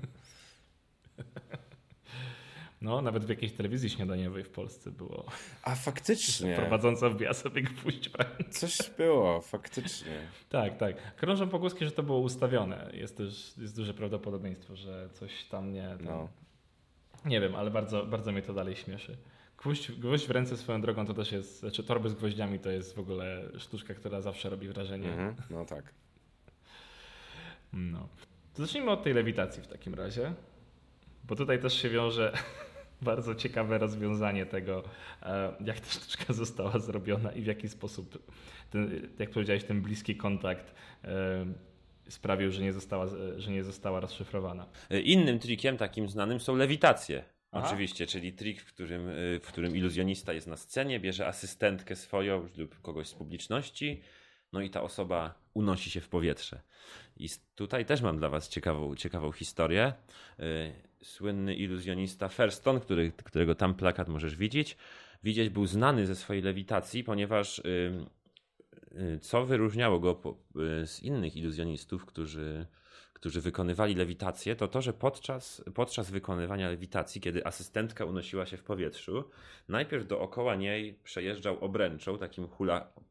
No, nawet w jakiejś telewizji śniadaniowej w Polsce było. A faktycznie. Prowadząca wbija sobie gwóźdź. Coś było, faktycznie. Tak. Krążą pogłoski, że to było ustawione. Jest duże prawdopodobieństwo, że coś tam nie wiem, ale bardzo, bardzo mnie to dalej śmieszy. Gwóźdź w ręce swoją drogą to też jest, znaczy torby z gwoździami to jest w ogóle sztuczka, która zawsze robi wrażenie. No tak. No. To zacznijmy od tej lewitacji w takim razie, bo tutaj też się wiąże bardzo ciekawe rozwiązanie tego, jak ta sztuczka została zrobiona i w jaki sposób, jak powiedziałeś, ten bliski kontakt sprawił, że nie została rozszyfrowana. Innym trikiem takim znanym są lewitacje. Oczywiście, czyli trik, w którym iluzjonista jest na scenie, bierze asystentkę swoją lub kogoś z publiczności, no i ta osoba unosi się w powietrze. I tutaj też mam dla was ciekawą historię. Słynny iluzjonista Thurston, którego tam plakat możesz widzieć, był znany ze swojej lewitacji, ponieważ co wyróżniało go z innych iluzjonistów, którzy wykonywali lewitację, to, że podczas wykonywania lewitacji, kiedy asystentka unosiła się w powietrzu, najpierw dookoła niej przejeżdżał obręczą, takim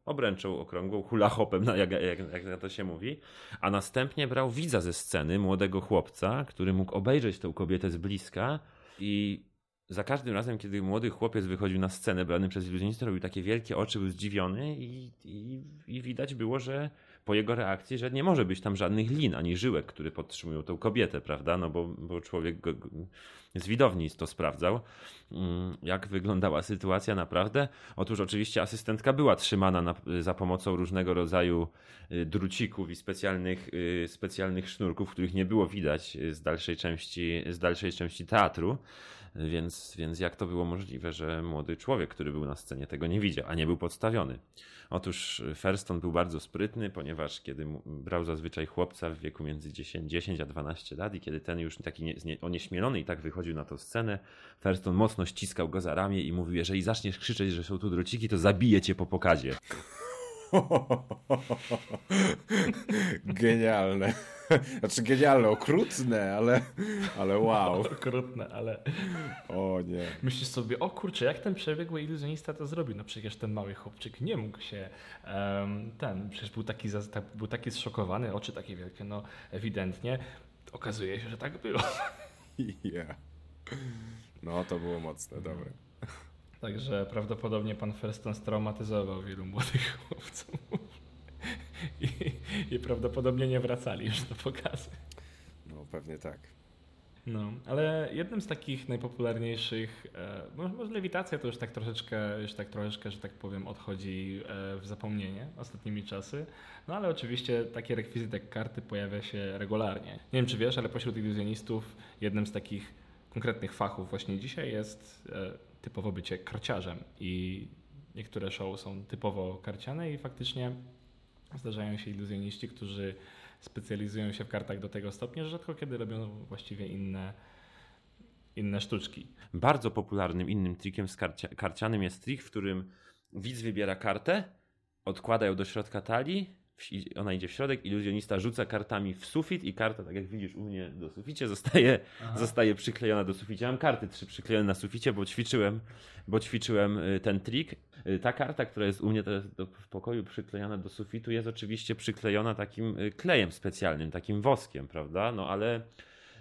obręczą okrągłą, hula hopem, jak na to się mówi, a następnie brał widza ze sceny, młodego chłopca, który mógł obejrzeć tę kobietę z bliska i za każdym razem, kiedy młody chłopiec wychodził na scenę, brany przez iluzjonistę, robił takie wielkie oczy, był zdziwiony i widać było, że po jego reakcji, że nie może być tam żadnych lin ani żyłek, które podtrzymują tą kobietę, prawda? No bo człowiek z widowni to sprawdzał. Jak wyglądała sytuacja naprawdę? Otóż oczywiście asystentka była trzymana za pomocą różnego rodzaju drucików i specjalnych sznurków, których nie było widać z dalszej części teatru. Więc jak to było możliwe, że młody człowiek, który był na scenie, tego nie widział, a nie był podstawiony? Otóż Thurston był bardzo sprytny, ponieważ kiedy brał zazwyczaj chłopca w wieku między 10 a 12 lat i kiedy ten już taki onieśmielony i tak wychodził na tę scenę, Thurston mocno ściskał go za ramię i mówił, jeżeli zaczniesz krzyczeć, że są tu druciki, to zabiję cię po pokazie. Genialne. Znaczy genialne, okrutne, ale wow. Okrutne, ale... O nie. Myślisz sobie, o kurczę, jak ten przebiegły iluzjonista to zrobił? No przecież ten mały chłopczyk nie mógł się... przecież był taki zszokowany, oczy takie wielkie, no ewidentnie. Okazuje się, że tak było. Yeah. No to było mocne, dobre. Także prawdopodobnie pan Thurston straumatyzował wielu młodych chłopców i prawdopodobnie nie wracali już do pokazu. No pewnie tak. No, ale jednym z takich najpopularniejszych, może lewitacja to już tak troszeczkę, że tak powiem, odchodzi w zapomnienie ostatnimi czasy, no ale oczywiście taki rekwizyt jak karty pojawia się regularnie. Nie wiem czy wiesz, ale pośród iluzjonistów jednym z takich konkretnych fachów właśnie dzisiaj jest... typowo bycie karciarzem i niektóre show są typowo karciane i faktycznie Zdarzają się iluzjoniści, którzy specjalizują się w kartach do tego stopnia, że rzadko kiedy robią właściwie inne sztuczki. Bardzo popularnym innym trikiem karcianym jest trik, w którym widz wybiera kartę, odkłada ją do środka talii, ona idzie w środek, iluzjonista rzuca kartami w sufit i karta, tak jak widzisz u mnie do suficie, zostaje przyklejona do suficie. Ja mam karty 3 przyklejone na suficie, bo ćwiczyłem ten trik. Ta karta, która jest u mnie teraz w pokoju przyklejona do sufitu, jest oczywiście przyklejona takim klejem specjalnym, takim woskiem, prawda? No ale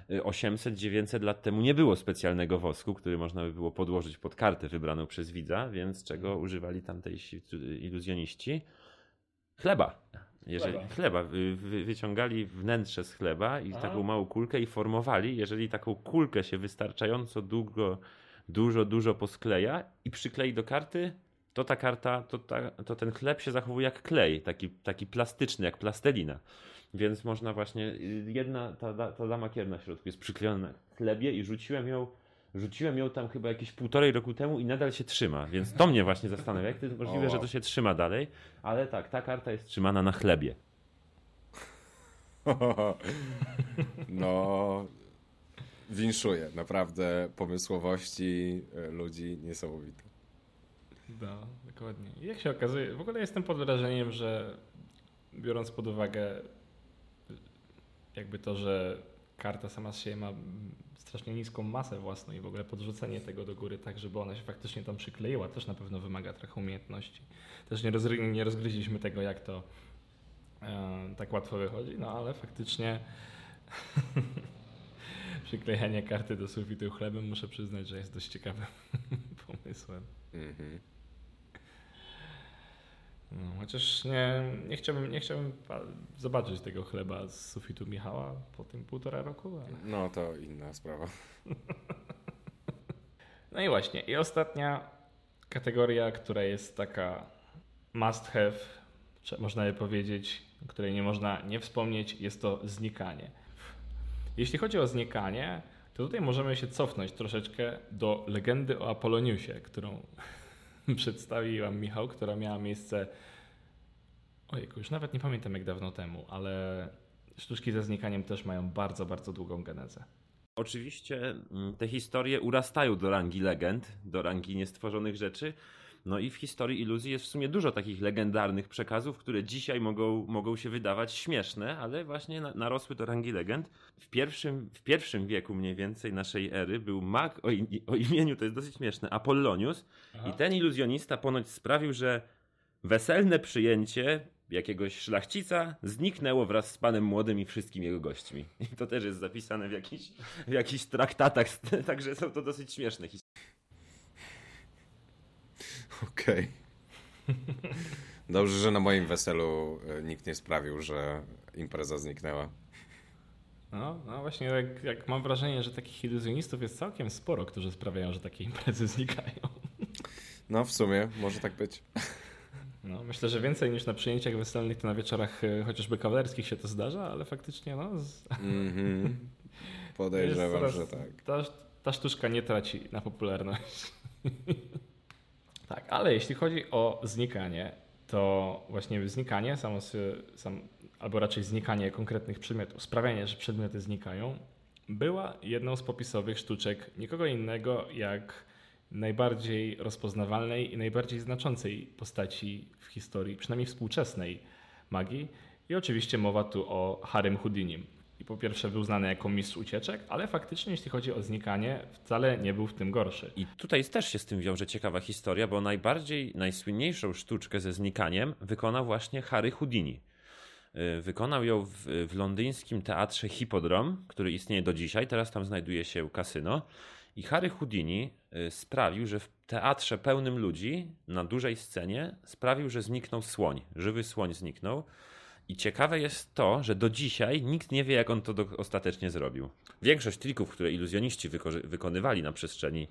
800-900 lat temu nie było specjalnego wosku, który można by było podłożyć pod kartę wybraną przez widza, więc czego używali tamtejsi iluzjoniści? Chleba. Wyciągali wnętrze z chleba i taką małą kulkę i formowali. Jeżeli taką kulkę się wystarczająco dużo poskleja i przyklei do karty, to ta karta, to ten chleb się zachowuje jak klej, taki plastyczny, jak plastelina. Więc można właśnie, ta dama kier na środku jest przyklejona na chlebie i rzuciłem ją tam chyba jakieś 1,5 roku temu i nadal się trzyma, więc to mnie właśnie zastanawia, jak to jest możliwe, że to się trzyma dalej, ale tak, ta karta jest trzymana na chlebie. No, winszuję, naprawdę pomysłowości ludzi niesamowite. No, dokładnie. I jak się okazuje, w ogóle jestem pod wrażeniem, że biorąc pod uwagę jakby to, że karta sama z siebie ma strasznie niską masę własną i w ogóle podrzucenie tego do góry tak, żeby ona się faktycznie tam przykleiła, też na pewno wymaga trochę umiejętności. Też nie rozgryźliśmy tego, jak to tak łatwo wychodzi, no ale faktycznie przyklejanie karty do sufitu chlebem muszę przyznać, że jest dość ciekawym pomysłem. Mm-hmm. No, chociaż nie chciałbym zobaczyć tego chleba z sufitu Michała po tym 1,5 roku. Ale... No to inna sprawa. No i właśnie. I ostatnia kategoria, która jest taka must have, można by powiedzieć, o której nie można nie wspomnieć, jest to znikanie. Jeśli chodzi o znikanie, to tutaj możemy się cofnąć troszeczkę do legendy o Apolloniusie, którą... przedstawiłam Michał, która miała miejsce, ojejku, już nawet nie pamiętam jak dawno temu, ale sztuczki ze znikaniem też mają bardzo, bardzo długą genezę. Oczywiście te historie urastają do rangi legend, do rangi niestworzonych rzeczy. No i w historii iluzji jest w sumie dużo takich legendarnych przekazów, które dzisiaj mogą się wydawać śmieszne, ale właśnie narosły do rangi legend. W pierwszym wieku mniej więcej naszej ery był mag o imieniu, to jest dosyć śmieszne, Apollonius. Aha. I ten iluzjonista ponoć sprawił, że weselne przyjęcie jakiegoś szlachcica zniknęło wraz z panem młodym i wszystkimi jego gośćmi. I to też jest zapisane w jakichś traktatach, także są to dosyć śmieszne historie. Okej. Okay. Dobrze, że na moim weselu nikt nie sprawił, że impreza zniknęła. No właśnie, jak mam wrażenie, że takich iluzjonistów jest całkiem sporo, którzy sprawiają, że takie imprezy znikają. No w sumie, może tak być. No, myślę, że więcej niż na przyjęciach weselnych to na wieczorach chociażby kawalerskich się to zdarza, ale faktycznie podejrzewam, że tak. Ta sztuczka nie traci na popularność. Tak, ale jeśli chodzi o znikanie, to właśnie znikanie, albo raczej znikanie konkretnych przedmiotów, sprawianie, że przedmioty znikają, była jedną z popisowych sztuczek nikogo innego jak najbardziej rozpoznawalnej i najbardziej znaczącej postaci w historii, przynajmniej współczesnej magii. I oczywiście mowa tu o Harrym Houdinim. I po pierwsze był znany jako mistrz ucieczek, ale faktycznie jeśli chodzi o znikanie, wcale nie był w tym gorszy. I tutaj też się z tym wiąże ciekawa historia, bo najsłynniejszą sztuczkę ze znikaniem wykonał właśnie Harry Houdini. Wykonał ją w londyńskim teatrze Hippodrom, który istnieje do dzisiaj, teraz tam znajduje się kasyno. I Harry Houdini sprawił, że w teatrze pełnym ludzi, na dużej scenie, sprawił, że zniknął słoń. Żywy słoń zniknął. I ciekawe jest to, że do dzisiaj nikt nie wie, jak on to ostatecznie zrobił. Większość trików, które iluzjoniści wykonywali na przestrzeni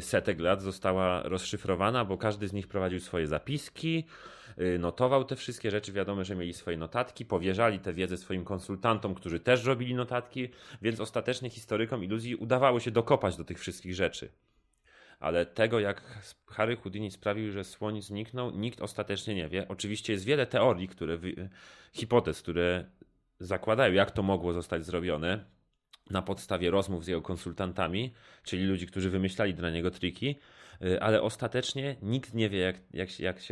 setek lat, została rozszyfrowana, bo każdy z nich prowadził swoje zapiski, notował te wszystkie rzeczy, wiadomo, że mieli swoje notatki, powierzali tę wiedzę swoim konsultantom, którzy też robili notatki, więc ostatecznie historykom iluzji udawało się dokopać do tych wszystkich rzeczy. ale tego, jak Harry Houdini sprawił, że słoń zniknął, nikt ostatecznie nie wie. Oczywiście jest wiele teorii, hipotez, które zakładają, jak to mogło zostać zrobione na podstawie rozmów z jego konsultantami, czyli ludzi, którzy wymyślali dla niego triki, ale ostatecznie nikt nie wie,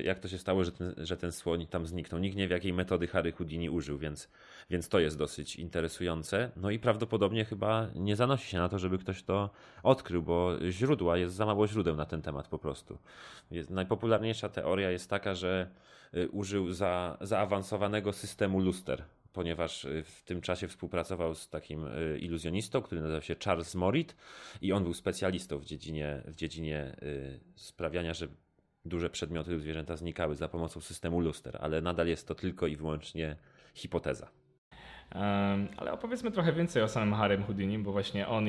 jak to się stało, że ten słoń tam zniknął. Nikt nie wie, jakiej metody Harry Houdini użył, więc to jest dosyć interesujące. No i prawdopodobnie chyba nie zanosi się na to, żeby ktoś to odkrył, bo jest za mało źródeł na ten temat po prostu. Najpopularniejsza teoria jest taka, że użył zaawansowanego systemu luster, ponieważ w tym czasie współpracował z takim iluzjonistą, który nazywał się Charles Morit, i on był specjalistą w dziedzinie sprawiania, że duże przedmioty lub zwierzęta znikały za pomocą systemu luster, ale nadal jest to tylko i wyłącznie hipoteza. Ale opowiedzmy trochę więcej o samym Harrym Houdini, bo właśnie on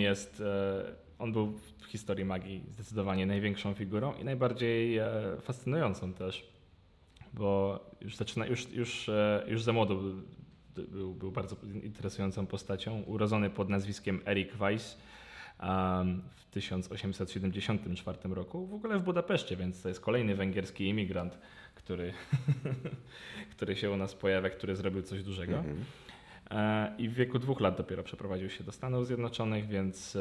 był w historii magii zdecydowanie największą figurą i najbardziej fascynującą też, bo już za młodo był bardzo interesującą postacią. Urodzony pod nazwiskiem Eric Weiss w 1874 roku, w ogóle w Budapeszcie, więc to jest kolejny węgierski imigrant, który się u nas pojawia, który zrobił coś dużego. I w wieku 2 lat dopiero przeprowadził się do Stanów Zjednoczonych, więc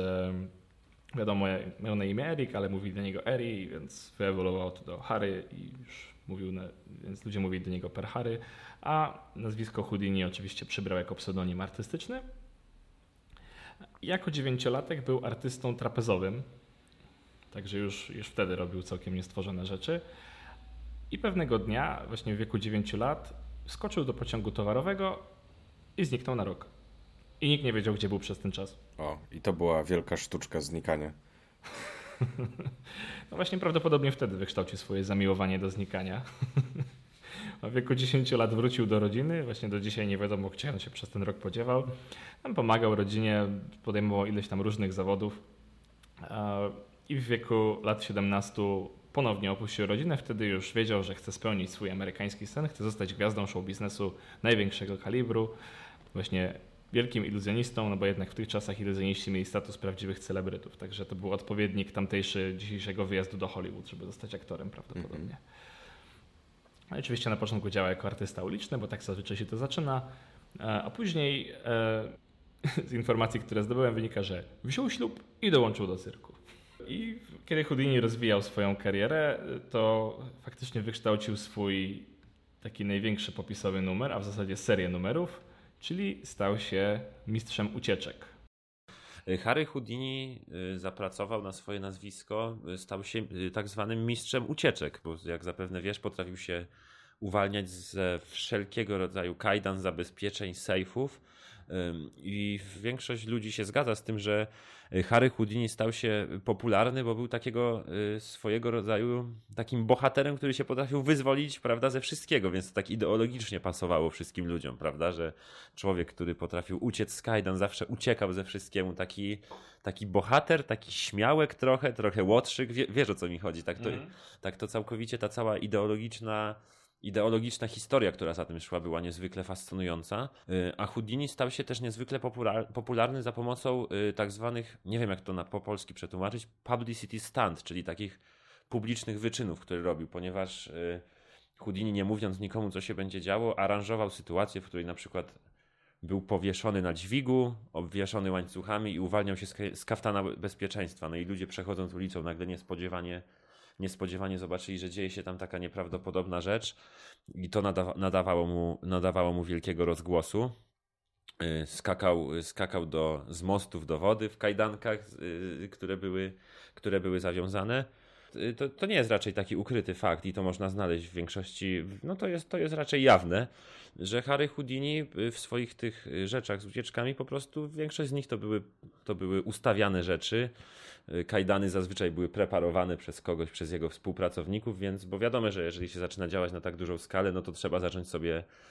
wiadomo, miał na imię Eric, ale mówili do niego Eri, więc wyewoluował to do Harry i już więc ludzie mówili do niego per Harry, a nazwisko Houdini oczywiście przybrał jako pseudonim artystyczny. Jako 9-latek był artystą trapezowym, także już wtedy robił całkiem niestworzone rzeczy. I pewnego dnia, właśnie w wieku 9 lat, skoczył do pociągu towarowego i zniknął na rok. I nikt nie wiedział, gdzie był przez ten czas. O, i to była wielka sztuczka znikania. No właśnie, prawdopodobnie wtedy wykształcił swoje zamiłowanie do znikania. W wieku 10 lat wrócił do rodziny. Właśnie do dzisiaj nie wiadomo, gdzie on się przez ten rok podziewał. Tam pomagał rodzinie, podejmował ileś tam różnych zawodów. I w wieku lat 17 ponownie opuścił rodzinę. Wtedy już wiedział, że chce spełnić swój amerykański sen. Chce zostać gwiazdą show biznesu największego kalibru. Właśnie wielkim iluzjonistą, no bo jednak w tych czasach iluzjoniści mieli status prawdziwych celebrytów, także to był odpowiednik dzisiejszego wyjazdu do Hollywood, żeby zostać aktorem prawdopodobnie. No i oczywiście na początku działa jako artysta uliczny, bo tak zazwyczaj się to zaczyna, a później z informacji, które zdobyłem, wynika, że wziął ślub i dołączył do cyrku. I kiedy Houdini rozwijał swoją karierę, to faktycznie wykształcił swój taki największy popisowy numer, a w zasadzie serię numerów, czyli stał się mistrzem ucieczek. Harry Houdini zapracował na swoje nazwisko, stał się tak zwanym mistrzem ucieczek, bo jak zapewne wiesz, potrafił się uwalniać ze wszelkiego rodzaju kajdan, zabezpieczeń, sejfów. I większość ludzi się zgadza z tym, że Harry Houdini stał się popularny, bo był takiego swojego rodzaju takim bohaterem, który się potrafił wyzwolić, prawda, ze wszystkiego, więc to tak ideologicznie pasowało wszystkim ludziom, prawda, że człowiek, który potrafił uciec z kajdan, zawsze uciekał ze wszystkiemu, taki bohater, taki śmiałek trochę łotrzyk, wiesz o co mi chodzi, tak to całkowicie ta cała ideologiczna historia, która za tym szła, była niezwykle fascynująca, a Houdini stał się też niezwykle popularny za pomocą tak zwanych, nie wiem jak to po polski przetłumaczyć, publicity stunt, czyli takich publicznych wyczynów, które robił, ponieważ Houdini, nie mówiąc nikomu, co się będzie działo, aranżował sytuację, w której na przykład był powieszony na dźwigu, obwieszony łańcuchami i uwalniał się z kaftana bezpieczeństwa. No i ludzie, przechodząc ulicą, nagle niespodziewanie zobaczyli, że dzieje się tam taka nieprawdopodobna rzecz, i to nadawało mu wielkiego rozgłosu. Skakał z mostów do wody w kajdankach, które były zawiązane. To nie jest raczej taki ukryty fakt i to można znaleźć w większości, no to jest raczej jawne, że Harry Houdini w swoich tych rzeczach z ucieczkami, po prostu większość z nich to były ustawiane rzeczy. Kajdany zazwyczaj były preparowane przez kogoś, przez jego współpracowników, więc, bo wiadomo, że jeżeli się zaczyna działać na tak dużą skalę, no to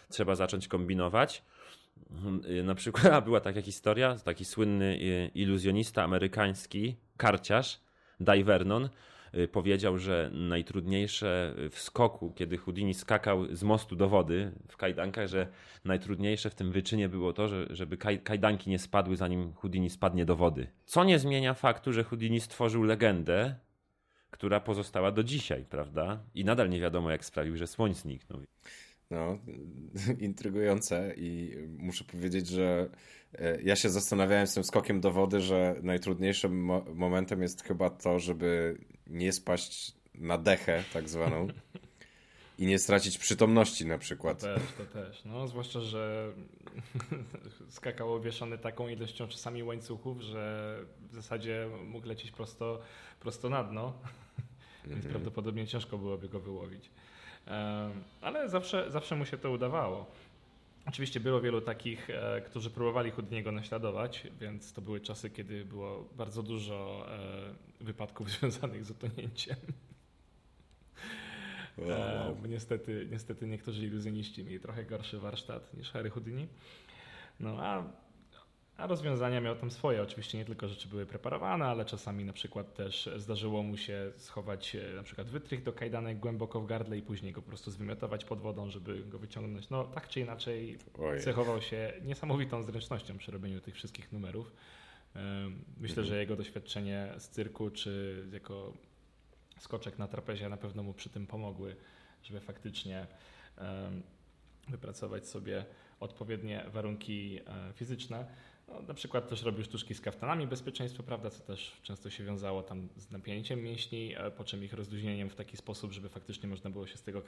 trzeba zacząć kombinować. Na przykład była taka historia, taki słynny iluzjonista amerykański, karciarz, Dai Vernon, powiedział, że najtrudniejsze w skoku, kiedy Houdini skakał z mostu do wody w kajdankach, że najtrudniejsze w tym wyczynie było to, żeby kajdanki nie spadły, zanim Houdini spadnie do wody. Co nie zmienia faktu, że Houdini stworzył legendę, która pozostała do dzisiaj, prawda? I nadal nie wiadomo, jak sprawił, że słoń zniknął. No, intrygujące i muszę powiedzieć, że ja się zastanawiałem z tym skokiem do wody, że najtrudniejszym momentem jest chyba to, żeby nie spaść na dechę tak zwaną i nie stracić przytomności na przykład. To też. No, zwłaszcza, że skakał obwieszony taką ilością czasami łańcuchów, że w zasadzie mógł lecieć prosto na dno, więc prawdopodobnie ciężko byłoby go wyłowić. Ale zawsze mu się to udawało. Oczywiście było wielu takich, którzy próbowali Houdiniego naśladować, więc to były czasy, kiedy było bardzo dużo wypadków związanych z utonięciem. Wow. Niestety niektórzy iluzjoniści mieli trochę gorszy warsztat niż Harry Houdini. No a rozwiązania miał tam swoje. Oczywiście nie tylko rzeczy były preparowane, ale czasami na przykład też zdarzyło mu się schować na przykład wytrych do kajdanek głęboko w gardle i później go po prostu zwymiotować pod wodą, żeby go wyciągnąć. No tak czy inaczej cechował się niesamowitą zręcznością przy robieniu tych wszystkich numerów. Myślę, że jego doświadczenie z cyrku czy jako skoczek na trapezie na pewno mu przy tym pomogły, żeby faktycznie wypracować sobie odpowiednie warunki fizyczne. No, na przykład też robił sztuczki z kaftanami bezpieczeństwa, prawda, co też często się wiązało tam z napięciem mięśni, po czym ich rozluźnieniem w taki sposób, żeby faktycznie można było się z tego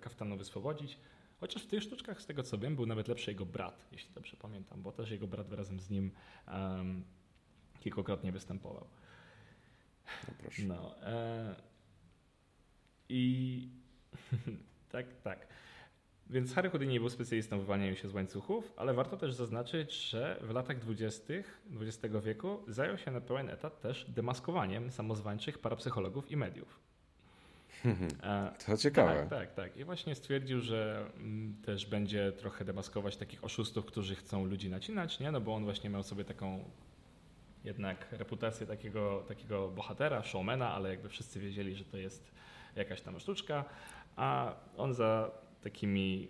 kaftanu wyswobodzić. Chociaż w tych sztuczkach, z tego co wiem, był nawet lepszy jego brat, jeśli dobrze pamiętam, bo też jego brat razem z nim kilkukrotnie występował. No proszę. No, i tak. Więc Harry Houdini był specjalistą w wywalnianiu się z łańcuchów, ale warto też zaznaczyć, że w latach 20. XX wieku zajął się na pełen etat też demaskowaniem samozwańczych parapsychologów i mediów. To ciekawe. Tak. I właśnie stwierdził, że też będzie trochę demaskować takich oszustów, którzy chcą ludzi nacinać, nie? No bo on właśnie miał sobie taką jednak reputację takiego bohatera, showmana, ale jakby wszyscy wiedzieli, że to jest jakaś tam sztuczka, a on za takimi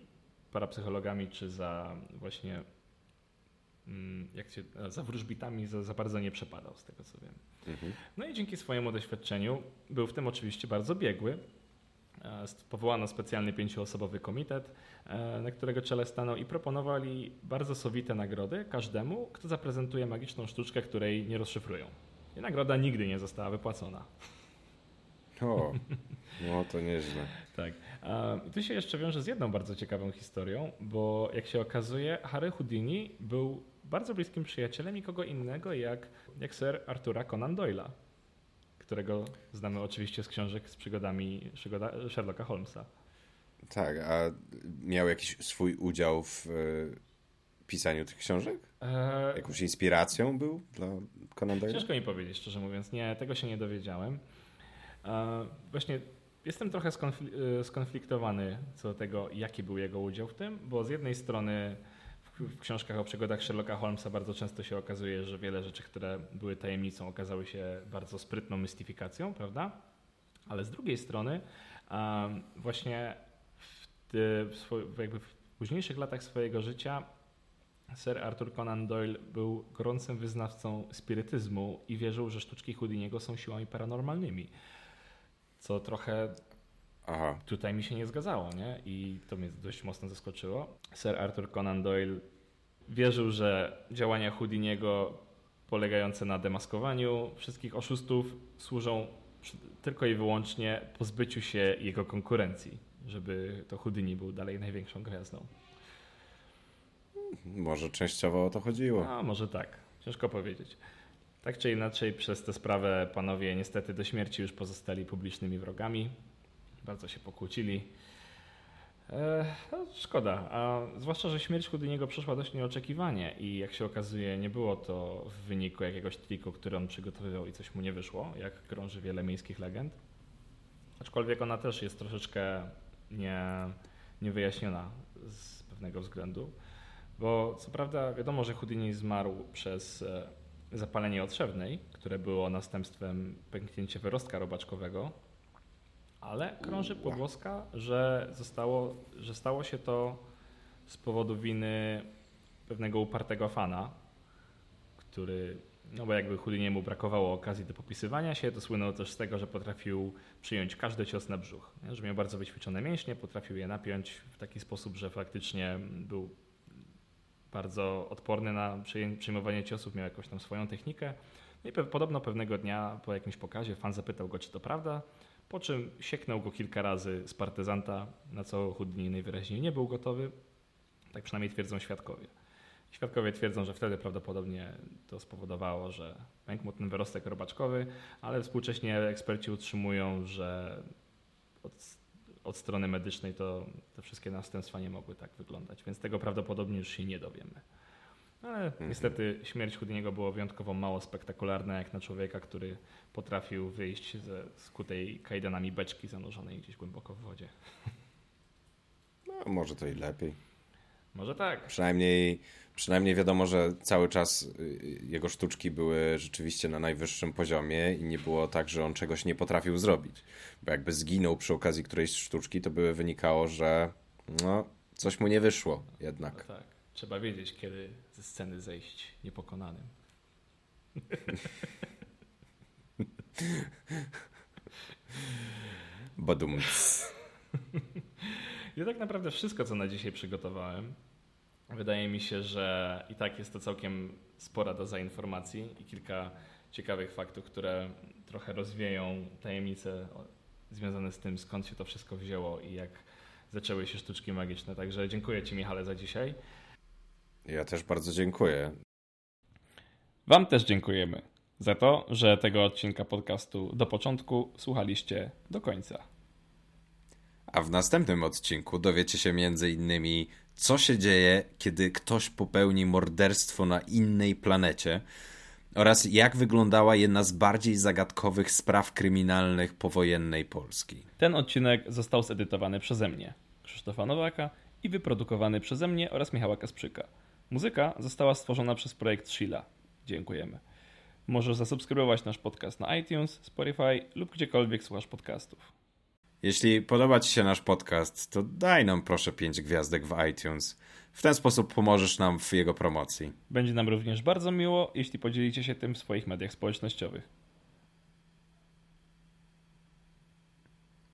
parapsychologami, czy za właśnie za wróżbitami za bardzo nie przepadał, z tego co wiem. No i dzięki swojemu doświadczeniu był w tym oczywiście bardzo biegły. Powołano specjalny 5-osobowy komitet, na którego czele stanął i proponowali bardzo sowite nagrody każdemu, kto zaprezentuje magiczną sztuczkę, której nie rozszyfrują. I nagroda nigdy nie została wypłacona. O, no to nieźle. Tak. I tu się jeszcze wiąże z jedną bardzo ciekawą historią, bo jak się okazuje, Harry Houdini był bardzo bliskim przyjacielem nikogo innego jak Sir Arthura Conan Doyle'a, którego znamy oczywiście z książek z przygodami Sherlocka Holmesa. Tak, a miał jakiś swój udział w pisaniu tych książek? Jakąś inspiracją był dla Conan Doyle'a? Ciężko mi powiedzieć, szczerze mówiąc. Nie, tego się nie dowiedziałem. Właśnie jestem trochę skonfliktowany co do tego, jaki był jego udział w tym, bo z jednej strony w książkach o przygodach Sherlocka Holmesa bardzo często się okazuje, że wiele rzeczy, które były tajemnicą, okazały się bardzo sprytną mistyfikacją, prawda? Ale z drugiej strony właśnie w późniejszych latach swojego życia Sir Arthur Conan Doyle był gorącym wyznawcą spirytyzmu i wierzył, że sztuczki Houdiniego są siłami paranormalnymi, co trochę tutaj mi się nie zgadzało, nie? I to mnie dość mocno zaskoczyło. Sir Arthur Conan Doyle wierzył, że działania Houdiniego polegające na demaskowaniu wszystkich oszustów służą tylko i wyłącznie pozbyciu się jego konkurencji, żeby to Houdini był dalej największą gwiazdą. Może częściowo o to chodziło. A może tak, ciężko powiedzieć. Tak czy inaczej przez tę sprawę panowie niestety do śmierci już pozostali publicznymi wrogami. Bardzo się pokłócili. No, szkoda, a zwłaszcza, że śmierć Houdiniego przyszła dość nieoczekiwanie i jak się okazuje nie było to w wyniku jakiegoś triku, który on przygotowywał i coś mu nie wyszło, jak krąży wiele miejskich legend. Aczkolwiek ona też jest troszeczkę niewyjaśniona z pewnego względu. Bo co prawda wiadomo, że Houdini zmarł przez zapalenie otrzewnej, które było następstwem pęknięcia wyrostka robaczkowego, ale krąży pogłoska, że stało się to z powodu winy pewnego upartego fana, który No bo jakby Houdiniemu brakowało okazji do popisywania się, to słynął też z tego, że potrafił przyjąć każdy cios na brzuch. Że miał bardzo wyćwiczone mięśnie, potrafił je napiąć w taki sposób, że faktycznie był bardzo odporny na przyjmowanie ciosów, miał jakąś tam swoją technikę. No i podobno pewnego dnia po jakimś pokazie fan zapytał go, czy to prawda, po czym sieknął go kilka razy z partyzanta, na co Houdini najwyraźniej nie był gotowy. Tak przynajmniej twierdzą świadkowie. Świadkowie twierdzą, że wtedy prawdopodobnie to spowodowało, że pękł mu ten wyrostek robaczkowy, ale współcześnie eksperci utrzymują, że od strony medycznej to te wszystkie następstwa nie mogły tak wyglądać, więc tego prawdopodobnie już się nie dowiemy. Ale niestety śmierć Houdiniego była wyjątkowo mało spektakularna jak na człowieka, który potrafił wyjść ze skutej kajdanami beczki zanurzonej gdzieś głęboko w wodzie. No, może to i lepiej. Może tak. Przynajmniej wiadomo, że cały czas jego sztuczki były rzeczywiście na najwyższym poziomie i nie było tak, że on czegoś nie potrafił zrobić. Bo jakby zginął przy okazji którejś sztuczki, to by wynikało, że no, coś mu nie wyszło jednak. No tak. Trzeba wiedzieć, kiedy ze sceny zejść niepokonanym. Badumc. Ja tak naprawdę wszystko, co na dzisiaj przygotowałem. Wydaje mi się, że i tak jest to całkiem spora doza informacji i kilka ciekawych faktów, które trochę rozwieją tajemnice związane z tym, skąd się to wszystko wzięło i jak zaczęły się sztuczki magiczne. Także dziękuję Ci, Michale, za dzisiaj. Ja też bardzo dziękuję. Wam też dziękujemy za to, że tego odcinka podcastu Do Początku słuchaliście do końca. A w następnym odcinku dowiecie się m.in. co się dzieje, kiedy ktoś popełni morderstwo na innej planecie oraz jak wyglądała jedna z bardziej zagadkowych spraw kryminalnych powojennej Polski. Ten odcinek został zedytowany przeze mnie, Krzysztofa Nowaka, i wyprodukowany przeze mnie oraz Michała Kasprzyka. Muzyka została stworzona przez projekt SHE-la. Dziękujemy. Możesz zasubskrybować nasz podcast na iTunes, Spotify lub gdziekolwiek słuchasz podcastów. Jeśli podoba Ci się nasz podcast, to daj nam proszę 5 gwiazdek w iTunes. W ten sposób pomożesz nam w jego promocji. Będzie nam również bardzo miło, jeśli podzielicie się tym w swoich mediach społecznościowych.